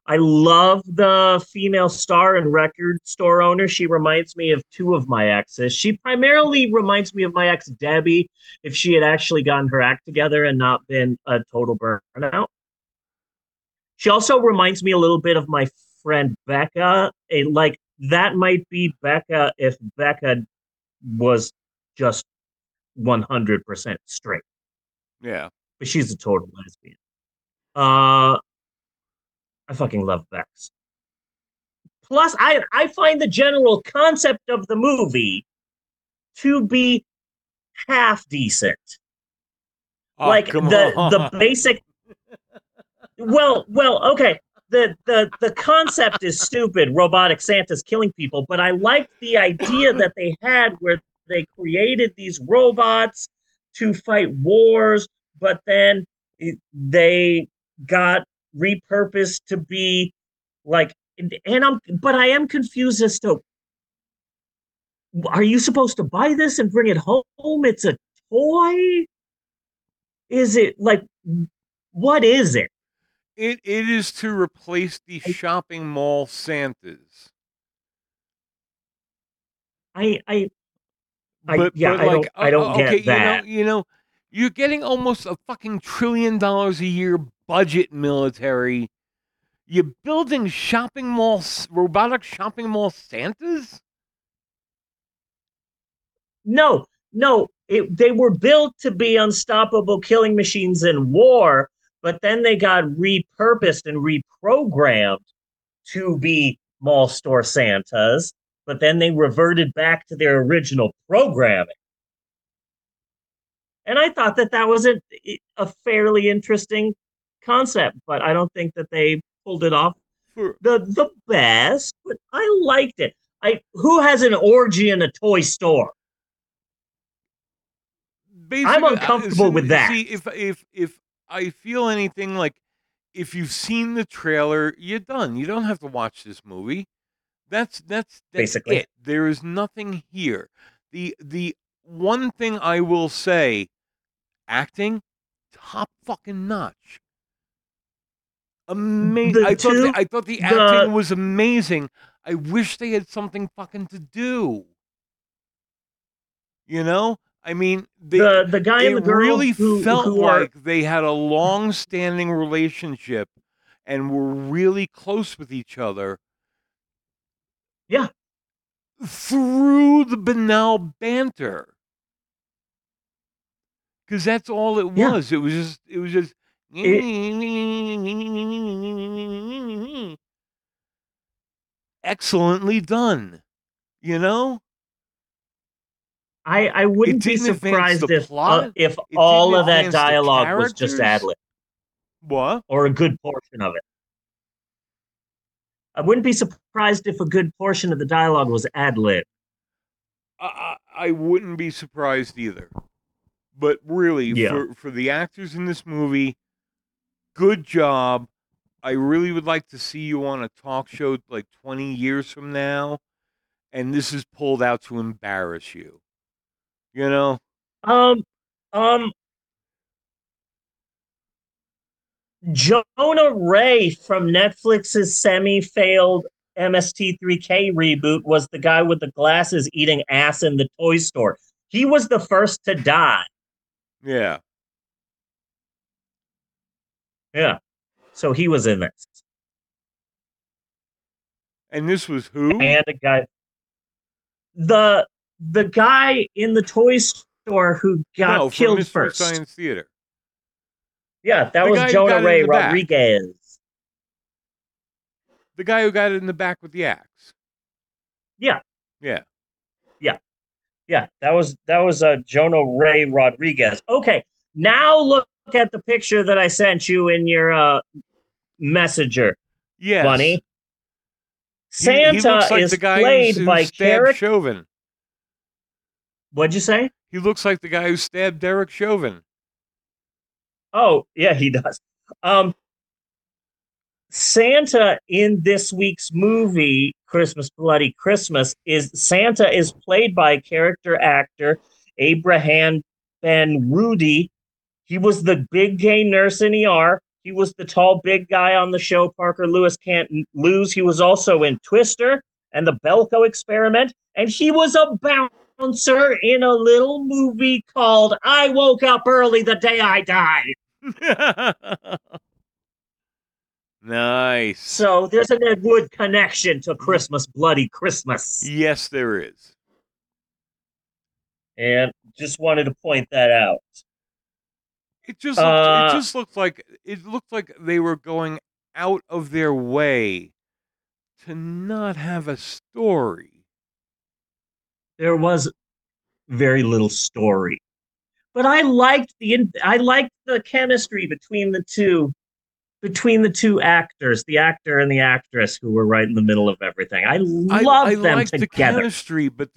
I love the female star and record store owner. She reminds me of two of my exes. She primarily reminds me of my ex, Debbie, if she had actually gotten her act together and not been a total burnout. She also reminds me a little bit of my friend Becca. Like, that might be Becca if Becca was just 100% straight. Yeah. But she's a total lesbian. I fucking love Bex. Plus, I find the general concept of the movie to be half decent. Oh, like the basic. Well, okay. The concept is stupid. Robotic Santa's killing people, but I liked the idea that they had where they created these robots to fight wars, but then they got repurposed to be like, but I am confused as to, are you supposed to buy this and bring it home? It's a toy? Is it like, what is it? It is to replace the shopping mall Santas. I don't get that. You know, you're getting almost a fucking $1 trillion a year budget military. You're building shopping malls, robotic shopping mall Santas? No. They were built to be unstoppable killing machines in war, but then they got repurposed and reprogrammed to be mall store Santas. But then they reverted back to their original programming. And I thought that was a fairly interesting concept, but I don't think that they pulled it off the best, but I liked it. Who has an orgy in a toy store? Basically, I'm uncomfortable with that. See, if I feel anything like, if you've seen the trailer, you're done. You don't have to watch this movie. That's basically it. There is nothing here. The one thing I will say, acting, top fucking notch. Amazing. I thought the acting was amazing. I wish they had something fucking to do. You know, I mean, the guy and the girl really felt like they had a long-standing relationship and were really close with each other. Yeah. Through the banal banter. Because that's all it was. Yeah. It was just. Excellently done. You know? I wouldn't be surprised if all of that dialogue was just ad-lib. What? Or a good portion of it. I wouldn't be surprised if a good portion of the dialogue was ad-lib. I wouldn't be surprised either. But really, for the actors in this movie, good job. I really would like to see you on a talk show like 20 years from now, and this is pulled out to embarrass you. You know? Jonah Ray from Netflix's semi-failed MST3K reboot was the guy with the glasses eating ass in the toy store. He was the first to die. Yeah. Yeah. So he was in this. And this was who? And a guy. The guy in the toy store who got killed Mr. first. Science Theater. Yeah, that was Jonah Ray Rodriguez. Back. The guy who got it in the back with the axe. Yeah. Yeah. Yeah. Yeah. That was Jonah Ray Rodriguez. Okay. Now look at the picture that I sent you in your messenger. Yes. Bunny. Santa he looks like is the guy played who by Derek Chauvin. What'd you say? He looks like the guy who stabbed Derek Chauvin. Oh, yeah, he does. Santa in this week's movie, Christmas Bloody Christmas, is played by character actor Abraham Ben Rudy. He was the big gay nurse in ER. He was the tall, big guy on the show Parker Lewis Can't Lose. He was also in Twister and The Belko Experiment. And he was a bouncer in a little movie called I Woke Up Early the Day I Died. Nice. So there's an Ed Wood connection to Christmas Bloody Christmas. Yes, there is. And just wanted to point that out. It looked like they were going out of their way to not have a story. There was very little story, but I liked the chemistry between the two actors, the actor and the actress who were right in the middle of everything. I loved them together. I liked the chemistry, but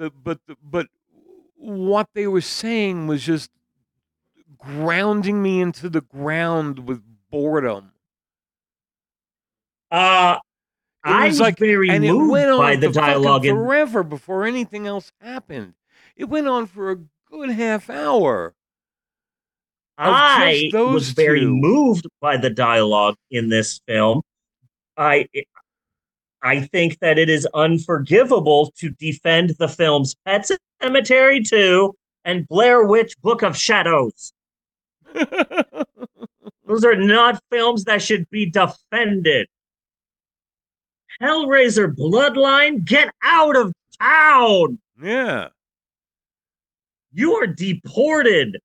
what they were saying was just grounding me into the ground with boredom. I was like, very moved by the dialogue. Forever before anything else happened. It went on for a good half hour. I was very moved by the dialogue in this film. I think that it is unforgivable to defend the films Pet Cemetery 2 and Blair Witch Book of Shadows. Those are not films that should be defended. Hellraiser Bloodline, get out of town! Yeah. You are deported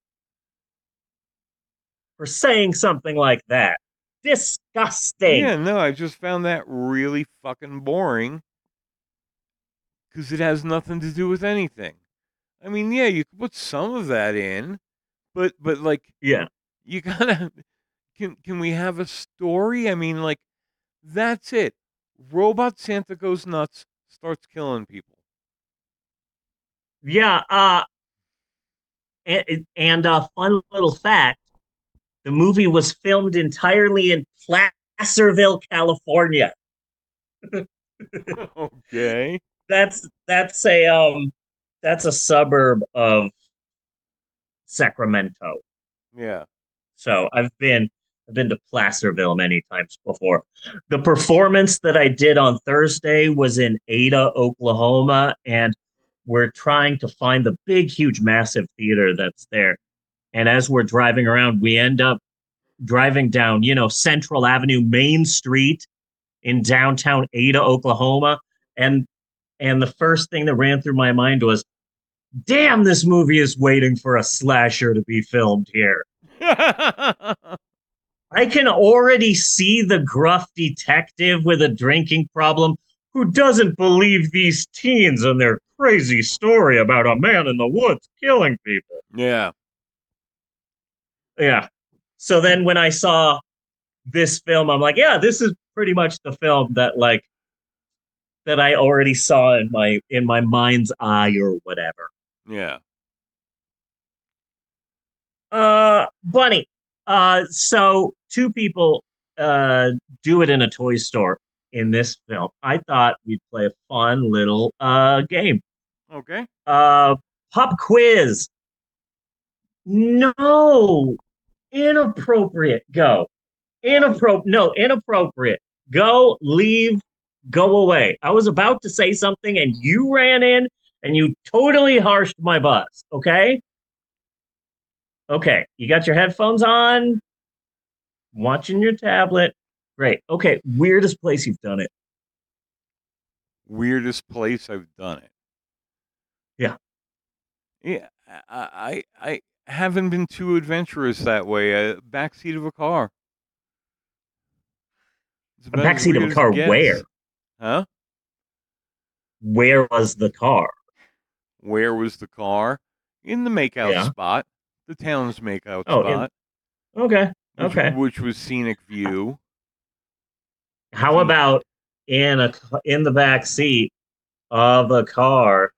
for saying something like that. Disgusting. Yeah, no, I just found that really fucking boring because it has nothing to do with anything. I mean, yeah, you could put some of that in, but like, yeah, you gotta, can we have a story? I mean, like, that's it. Robot Santa goes nuts, starts killing people. Yeah, and fun little fact, the movie was filmed entirely in Placerville, California. Okay. That's a suburb of Sacramento. Yeah. So I've been to Placerville many times before. The performance that I did on Thursday was in Ada, Oklahoma, and we're trying to find the big, huge, massive theater that's there. And as we're driving around, we end up driving down, Central Avenue, Main Street in downtown Ada, Oklahoma. And the first thing that ran through my mind was, damn, this movie is waiting for a slasher to be filmed here. I can already see the gruff detective with a drinking problem who doesn't believe these teens and their crazy story about a man in the woods killing people. Yeah. Yeah. So then when I saw this film, I'm like, yeah, this is pretty much the film that that I already saw in my mind's eye or whatever. Yeah. Bunny. So two people do it in a toy store in this film. I thought we'd play a fun little game. Okay. Pop quiz. No. Inappropriate. Go. No, inappropriate. Go, leave, go away. I was about to say something and you ran in and you totally harshed my buzz. Okay. You got your headphones on? watching your tablet. Great. Okay, weirdest place you've done it. Weirdest place I've done it. Yeah. Yeah, I haven't been too adventurous that way. Backseat of a car. A backseat of a car where? Huh? Where was the car? Where was the car? In the makeout spot. The town's makeout spot. Okay. Which was scenic view. How about in the back seat of a car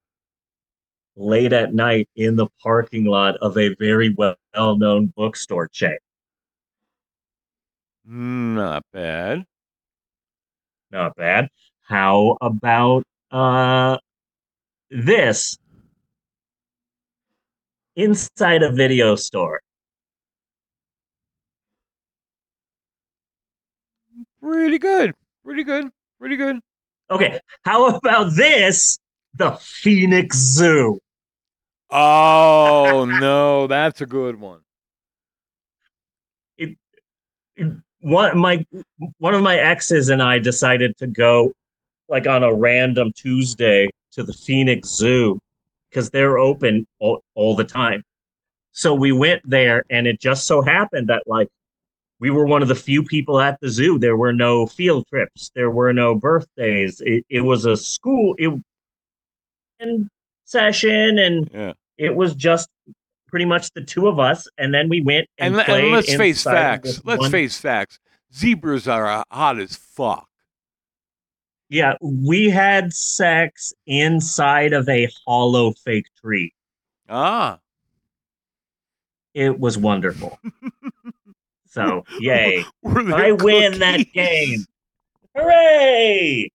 late at night in the parking lot of a very well-known bookstore chain? Not bad. Not bad. How about this? Inside a video store. Pretty good. Pretty good. Okay. How about this? The Phoenix Zoo. Oh, no. That's a good one. One of my exes and I decided to go like on a random Tuesday to the Phoenix Zoo because they're open all the time. So we went there, and it just so happened that like we were one of the few people at the zoo. There were no field trips. There were no birthdays. It was a school session, and it was just pretty much the two of us, and then we went and played. And let's face facts. Zebras are hot as fuck. Yeah, we had sex inside of a hollow fake tree. Ah. It was wonderful. So, yay. I win that game. Hooray!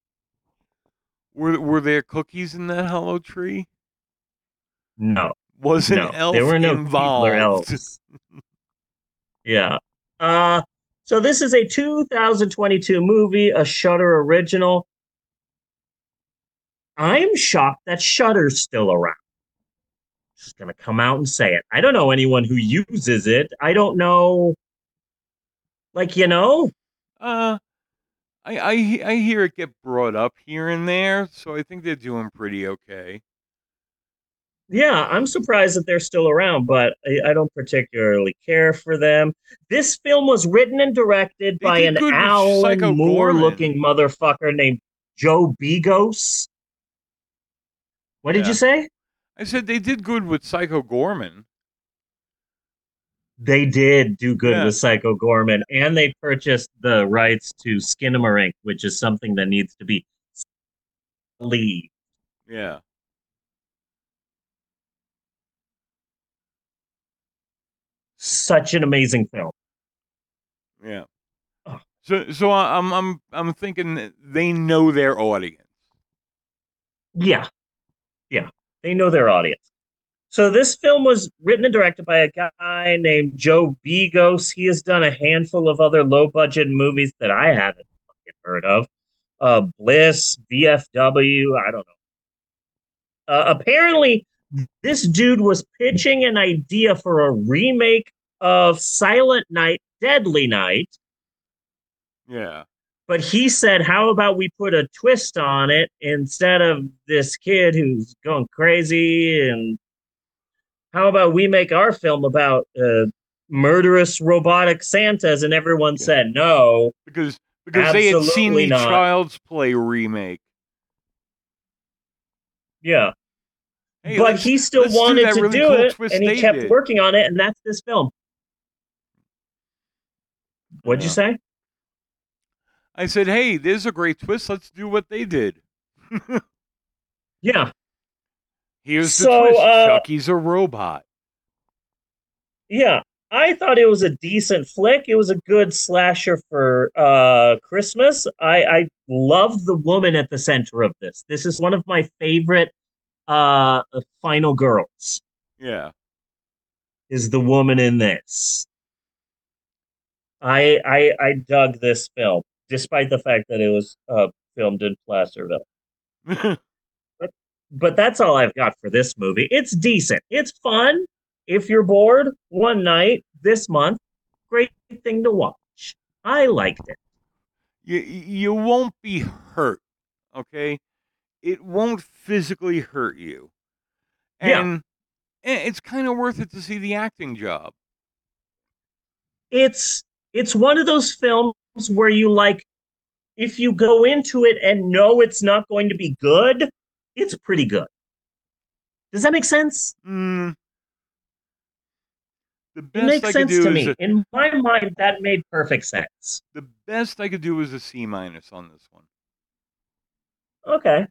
Were there cookies in that hollow tree? No. Wasn't elf there were no involved. Elves. Yeah. So this is a 2022 movie, a Shudder original. I'm shocked that Shudder's still around. Just going to come out and say it. I don't know anyone who uses it. I don't know. Like, you know? I hear it get brought up here and there, so I think they're doing pretty okay. Yeah, I'm surprised that they're still around, but I don't particularly care for them. This film was written and directed by an Alan Moore-looking motherfucker named Joe Begos. What did you say? I said they did good with Psycho Gorman. They did do good with Psycho Gorman, and they purchased the rights to Skinamarink, which is something that needs to be lead. Yeah. Such an amazing film. Yeah. Oh. So I'm thinking they know their audience. Yeah, they know their audience. So this film was written and directed by a guy named Joe Begos. He has done a handful of other low-budget movies that I haven't fucking heard of. Bliss, VFW, I don't know. Apparently, this dude was pitching an idea for a remake of Silent Night, Deadly Night. Yeah. But he said, how about we put a twist on it instead of this kid who's going crazy, and how about we make our film about murderous robotic Santas? And everyone said no. Because they had seen the Child's Play remake. Yeah. Hey, but he still wanted to do it, and he kept working on it, and that's this film. What'd you say? I said, hey, there's a great twist. Let's do what they did. Yeah. Here's the twist. Chucky's a robot. Yeah. I thought it was a decent flick. It was a good slasher for Christmas. I love the woman at the center of this. This is one of my favorite final girls. Yeah. Is the woman in this. I dug this film, despite the fact that it was filmed in Placerville. But that's all I've got for this movie. It's decent. It's fun. If you're bored, one night this month, great thing to watch. I liked it. You won't be hurt, okay? It won't physically hurt you. And it's kind of worth it to see the acting job. It's one of those films where you like, if you go into it and know it's not going to be good, it's pretty good. Does that make sense? The best it makes I sense could do to me. In my mind, that made perfect sense. The best I could do was a C- on this one. Okay.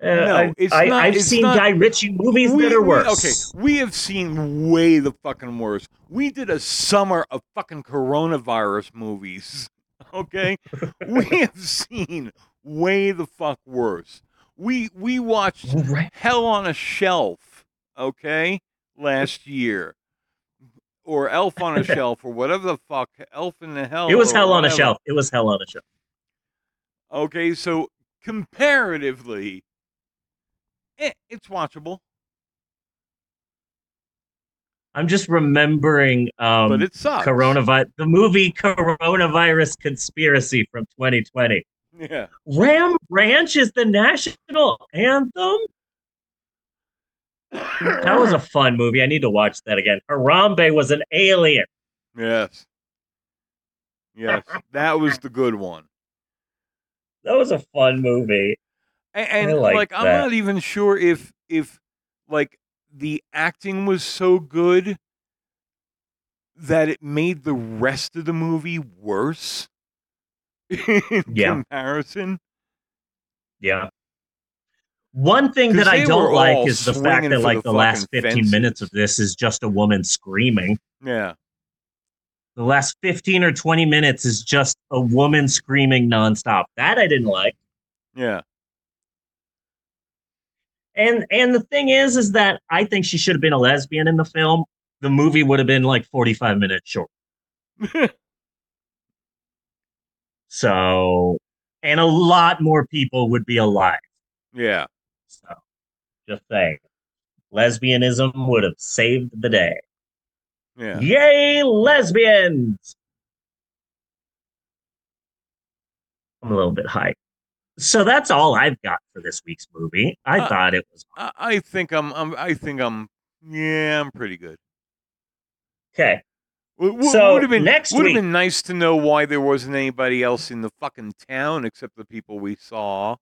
I've seen Guy Ritchie movies that are worse. Okay, we have seen way the fucking worse. We did a summer of fucking coronavirus movies. Okay, we have seen way the fuck worse. We watched Hell on a Shelf, okay, last year, or Elf on a Shelf, or whatever the fuck, Elf in the Hell. It was Hell on a Shelf. Okay, so comparatively, it's watchable. I'm just remembering but it sucks. The movie Coronavirus Conspiracy from 2020. Yeah. Ram Ranch is the national anthem? That was a fun movie. I need to watch that again. Harambe was an alien. Yes. That was the good one. That was a fun movie. And like I'm not even sure if like the acting was so good that it made the rest of the movie worse in comparison. Yeah. One thing that I don't like is the fact that like the last 15 minutes of this is just a woman screaming. Yeah. The last 15 or 20 minutes is just a woman screaming nonstop. That I didn't like. Yeah. And the thing is that I think she should have been a lesbian in the film. The movie would have been like 45 minutes short. So, and a lot more people would be alive. Yeah. So, just saying. Lesbianism would have saved the day. Yeah. Yay, lesbians! I'm a little bit hyped. So that's all I've got for this week's movie. I thought it was. I'm pretty good. Okay. So next week would have been nice to know why there wasn't anybody else in the fucking town except the people we saw.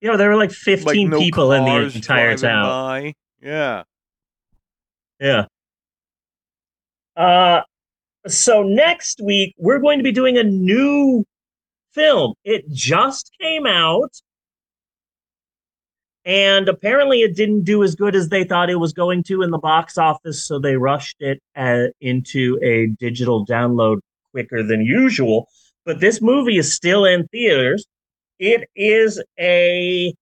You know, there were like 15 people in the entire town. By. Yeah. So next week we're going to be doing a new film. It just came out, and apparently it didn't do as good as they thought it was going to in the box office, so they rushed it into a digital download quicker than usual. But this movie is still in theaters. It is a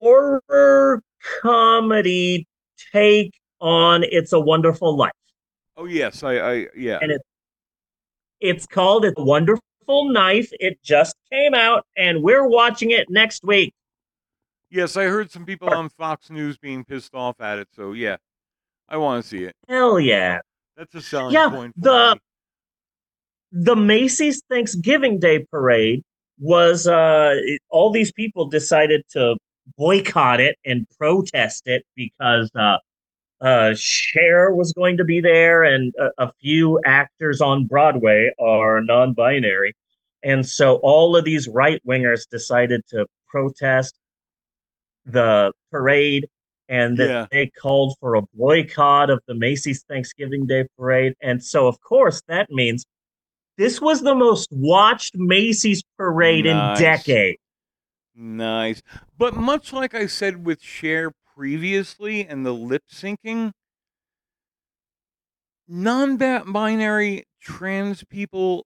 horror comedy take on It's a Wonderful Life. Oh, yes. I And it's called It's a Wonderful Knife. It just came out, and we're watching it next week. Yes, I heard some people on Fox News being pissed off at it, so yeah, I want to see it. Hell yeah. That's a selling point for me. The Macy's Thanksgiving Day Parade was, all these people decided to boycott it and protest it because Cher was going to be there, and a few actors on Broadway are non-binary. And so all of these right-wingers decided to protest the parade, and they called for a boycott of the Macy's Thanksgiving Day Parade. And so, of course, that means this was the most watched Macy's parade in decades. Nice. But much like I said with Cher previously, and the lip syncing, non-binary trans people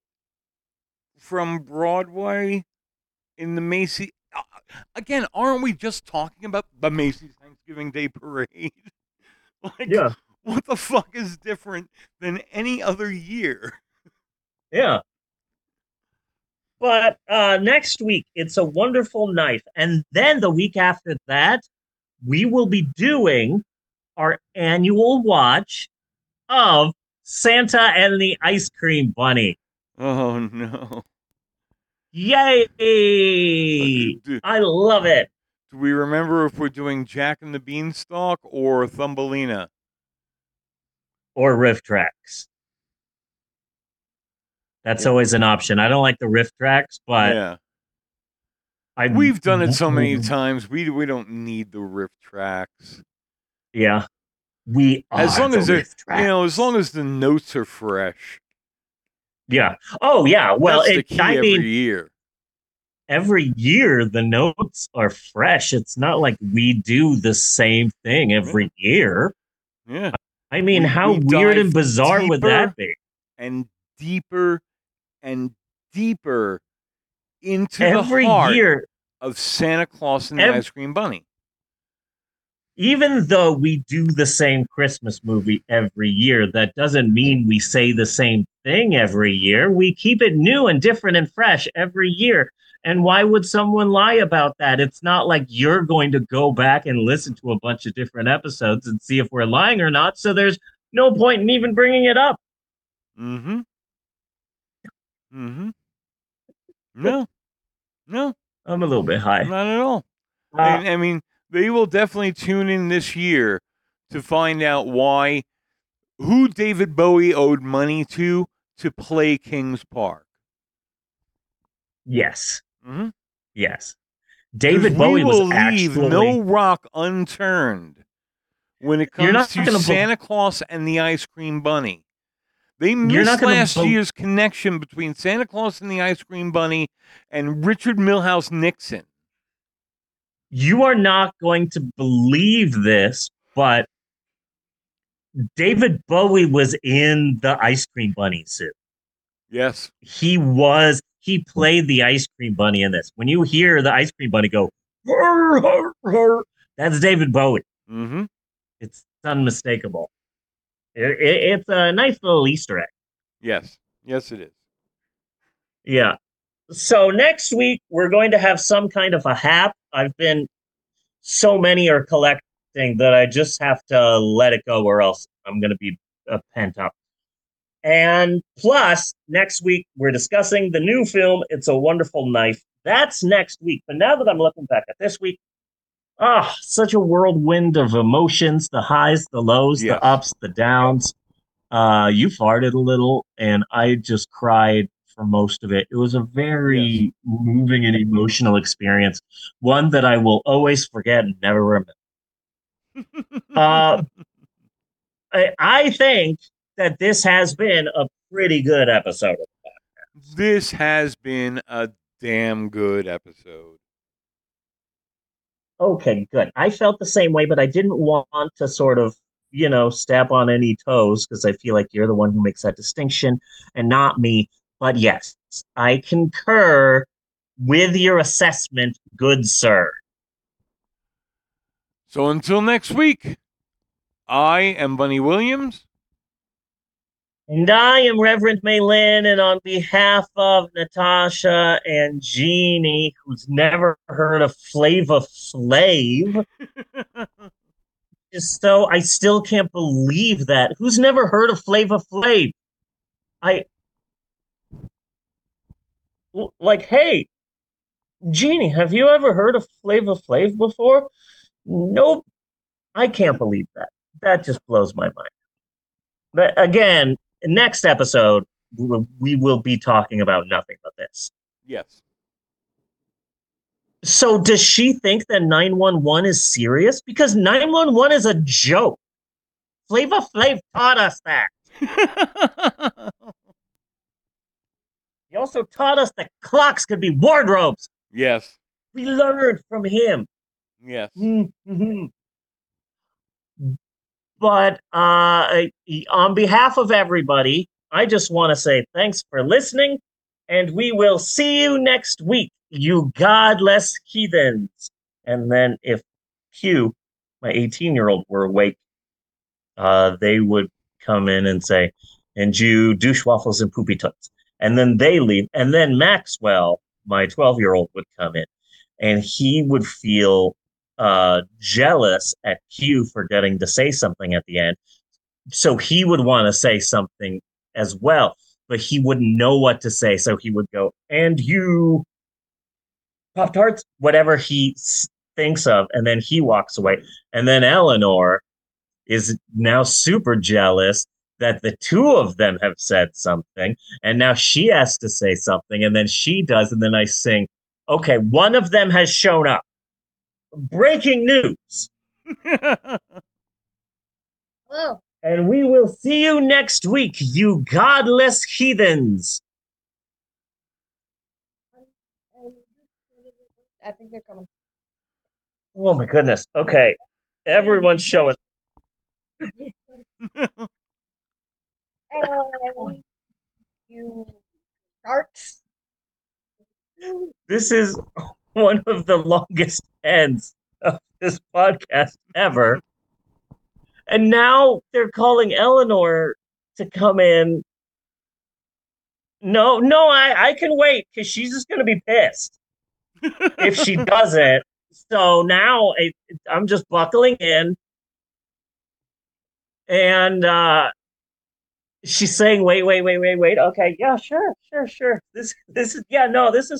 from Broadway in the Macy's, again, aren't we just talking about the Macy's Thanksgiving Day Parade? What the fuck is different than any other year? Yeah. But next week, It's a Wonderful Knife. And then the week after that, we will be doing our annual watch of Santa and the Ice Cream Bunny. Oh, no. Yay! I love it. Do we remember if we're doing Jack and the Beanstalk or Thumbelina? Or riff tracks. That's always an option. I don't like the riff tracks, but... Yeah. We've done it so many times. We don't need the riff tracks. Yeah. We are as long as riff tracks. You know, as long as the notes are fresh. Yeah. Oh, yeah. Well, that's the key every year. Every year, the notes are fresh. It's not like we do the same thing every year. Yeah. I mean, how weird and bizarre would that be? And deeper and deeper into every the heart year, of Santa Claus and the Ice Cream Bunny. Even though we do the same Christmas movie every year, that doesn't mean we say the same thing every year. We keep it new and different and fresh every year. And why would someone lie about that? It's not like you're going to go back and listen to a bunch of different episodes and see if we're lying or not. So there's no point in even bringing it up. Mm-hmm. Mm-hmm. No. I'm a little bit high. Not at all. I mean, they will definitely tune in this year to find out why, who David Bowie owed money to play King's Park. Yes. Mm-hmm. Yes. David Bowie was actually... We will leave no rock unturned when it comes to Santa Claus and the Ice Cream Bunny. They missed last year's connection between Santa Claus and the Ice Cream Bunny and Richard Milhouse Nixon. You are not going to believe this, but David Bowie was in the Ice Cream Bunny suit. Yes. He was. He played the Ice Cream Bunny in this. When you hear the Ice Cream Bunny go, hur, hur, hur, that's David Bowie. Mm-hmm. It's unmistakable. It's a nice little Easter egg. Yes. Yes, it is. Yeah. So next week, we're going to have some kind of a hap. So many are collecting that I just have to let it go, or else I'm going to be pent up. And plus, next week, we're discussing the new film, It's a Wonderful Knife. That's next week. But now that I'm looking back at this week, such a whirlwind of emotions, the highs, the lows, the ups, the downs. You farted a little, and I just cried for most of it. It was a very moving and emotional experience, one that I will always forget and never remember. I think that this has been a pretty good episode of the podcast. This has been a damn good episode. Okay, good. I felt the same way, but I didn't want to sort of, step on any toes, because I feel like you're the one who makes that distinction and not me. But yes, I concur with your assessment, good sir. So until next week, I am Bunny Williams. And I am Reverend May Lynn, and on behalf of Natasha and Jeannie, who's never heard of Flavor Flav, just so I still can't believe that. Who's never heard of Flavor Flav? Hey, Jeannie, have you ever heard of Flavor Flav before? Nope. I can't believe that. That just blows my mind. But again, next episode, we will be talking about nothing but this. Yes. So does she think that 911 is serious? Because 911 is a joke. Flavor Flav taught us that. He also taught us that clocks could be wardrobes. Yes. We learned from him. Yes. Mm-hmm. But on behalf of everybody, I just want to say thanks for listening, and we will see you next week, you godless heathens. And then if Q, my 18-year-old, were awake, they would come in and say, and you douchewaffles and poopy toots. And then they leave. And then Maxwell, my 12-year-old, would come in, and he would feel jealous at Q for getting to say something at the end. So he would want to say something as well, but he wouldn't know what to say. So he would go, and you Pop-Tarts, whatever he thinks of. And then he walks away. And then Eleanor is now super jealous that the two of them have said something. And now she has to say something. And then she does. And then I sing, okay, one of them has shown up. Breaking news. Oh. And we will see you next week, you godless heathens. I think they're coming. Oh, my goodness. Okay. Everyone's showing. And you start. This is one of the longest ends of this podcast ever. And now they're calling Eleanor to come in. No, I can wait because she's just going to be pissed if she doesn't. So now I'm just buckling in. And she's saying, wait. Okay, yeah, sure. This is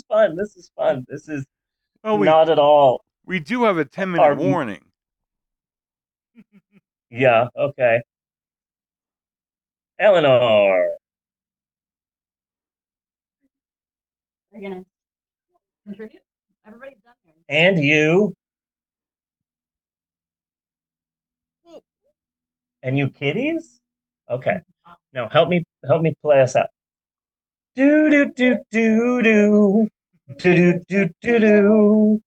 fun. This is not at all. We do have a 10-minute warning. Yeah, okay. Eleanor. Are you going to contribute? Everybody's done here. And you. And you kitties? Okay. Now help me play us out. Do do do do do do do do do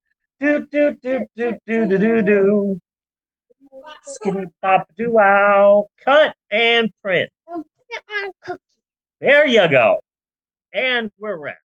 do do do do do do do. Skinny pop do wow. Cut and print. There you go. And we're wrapped.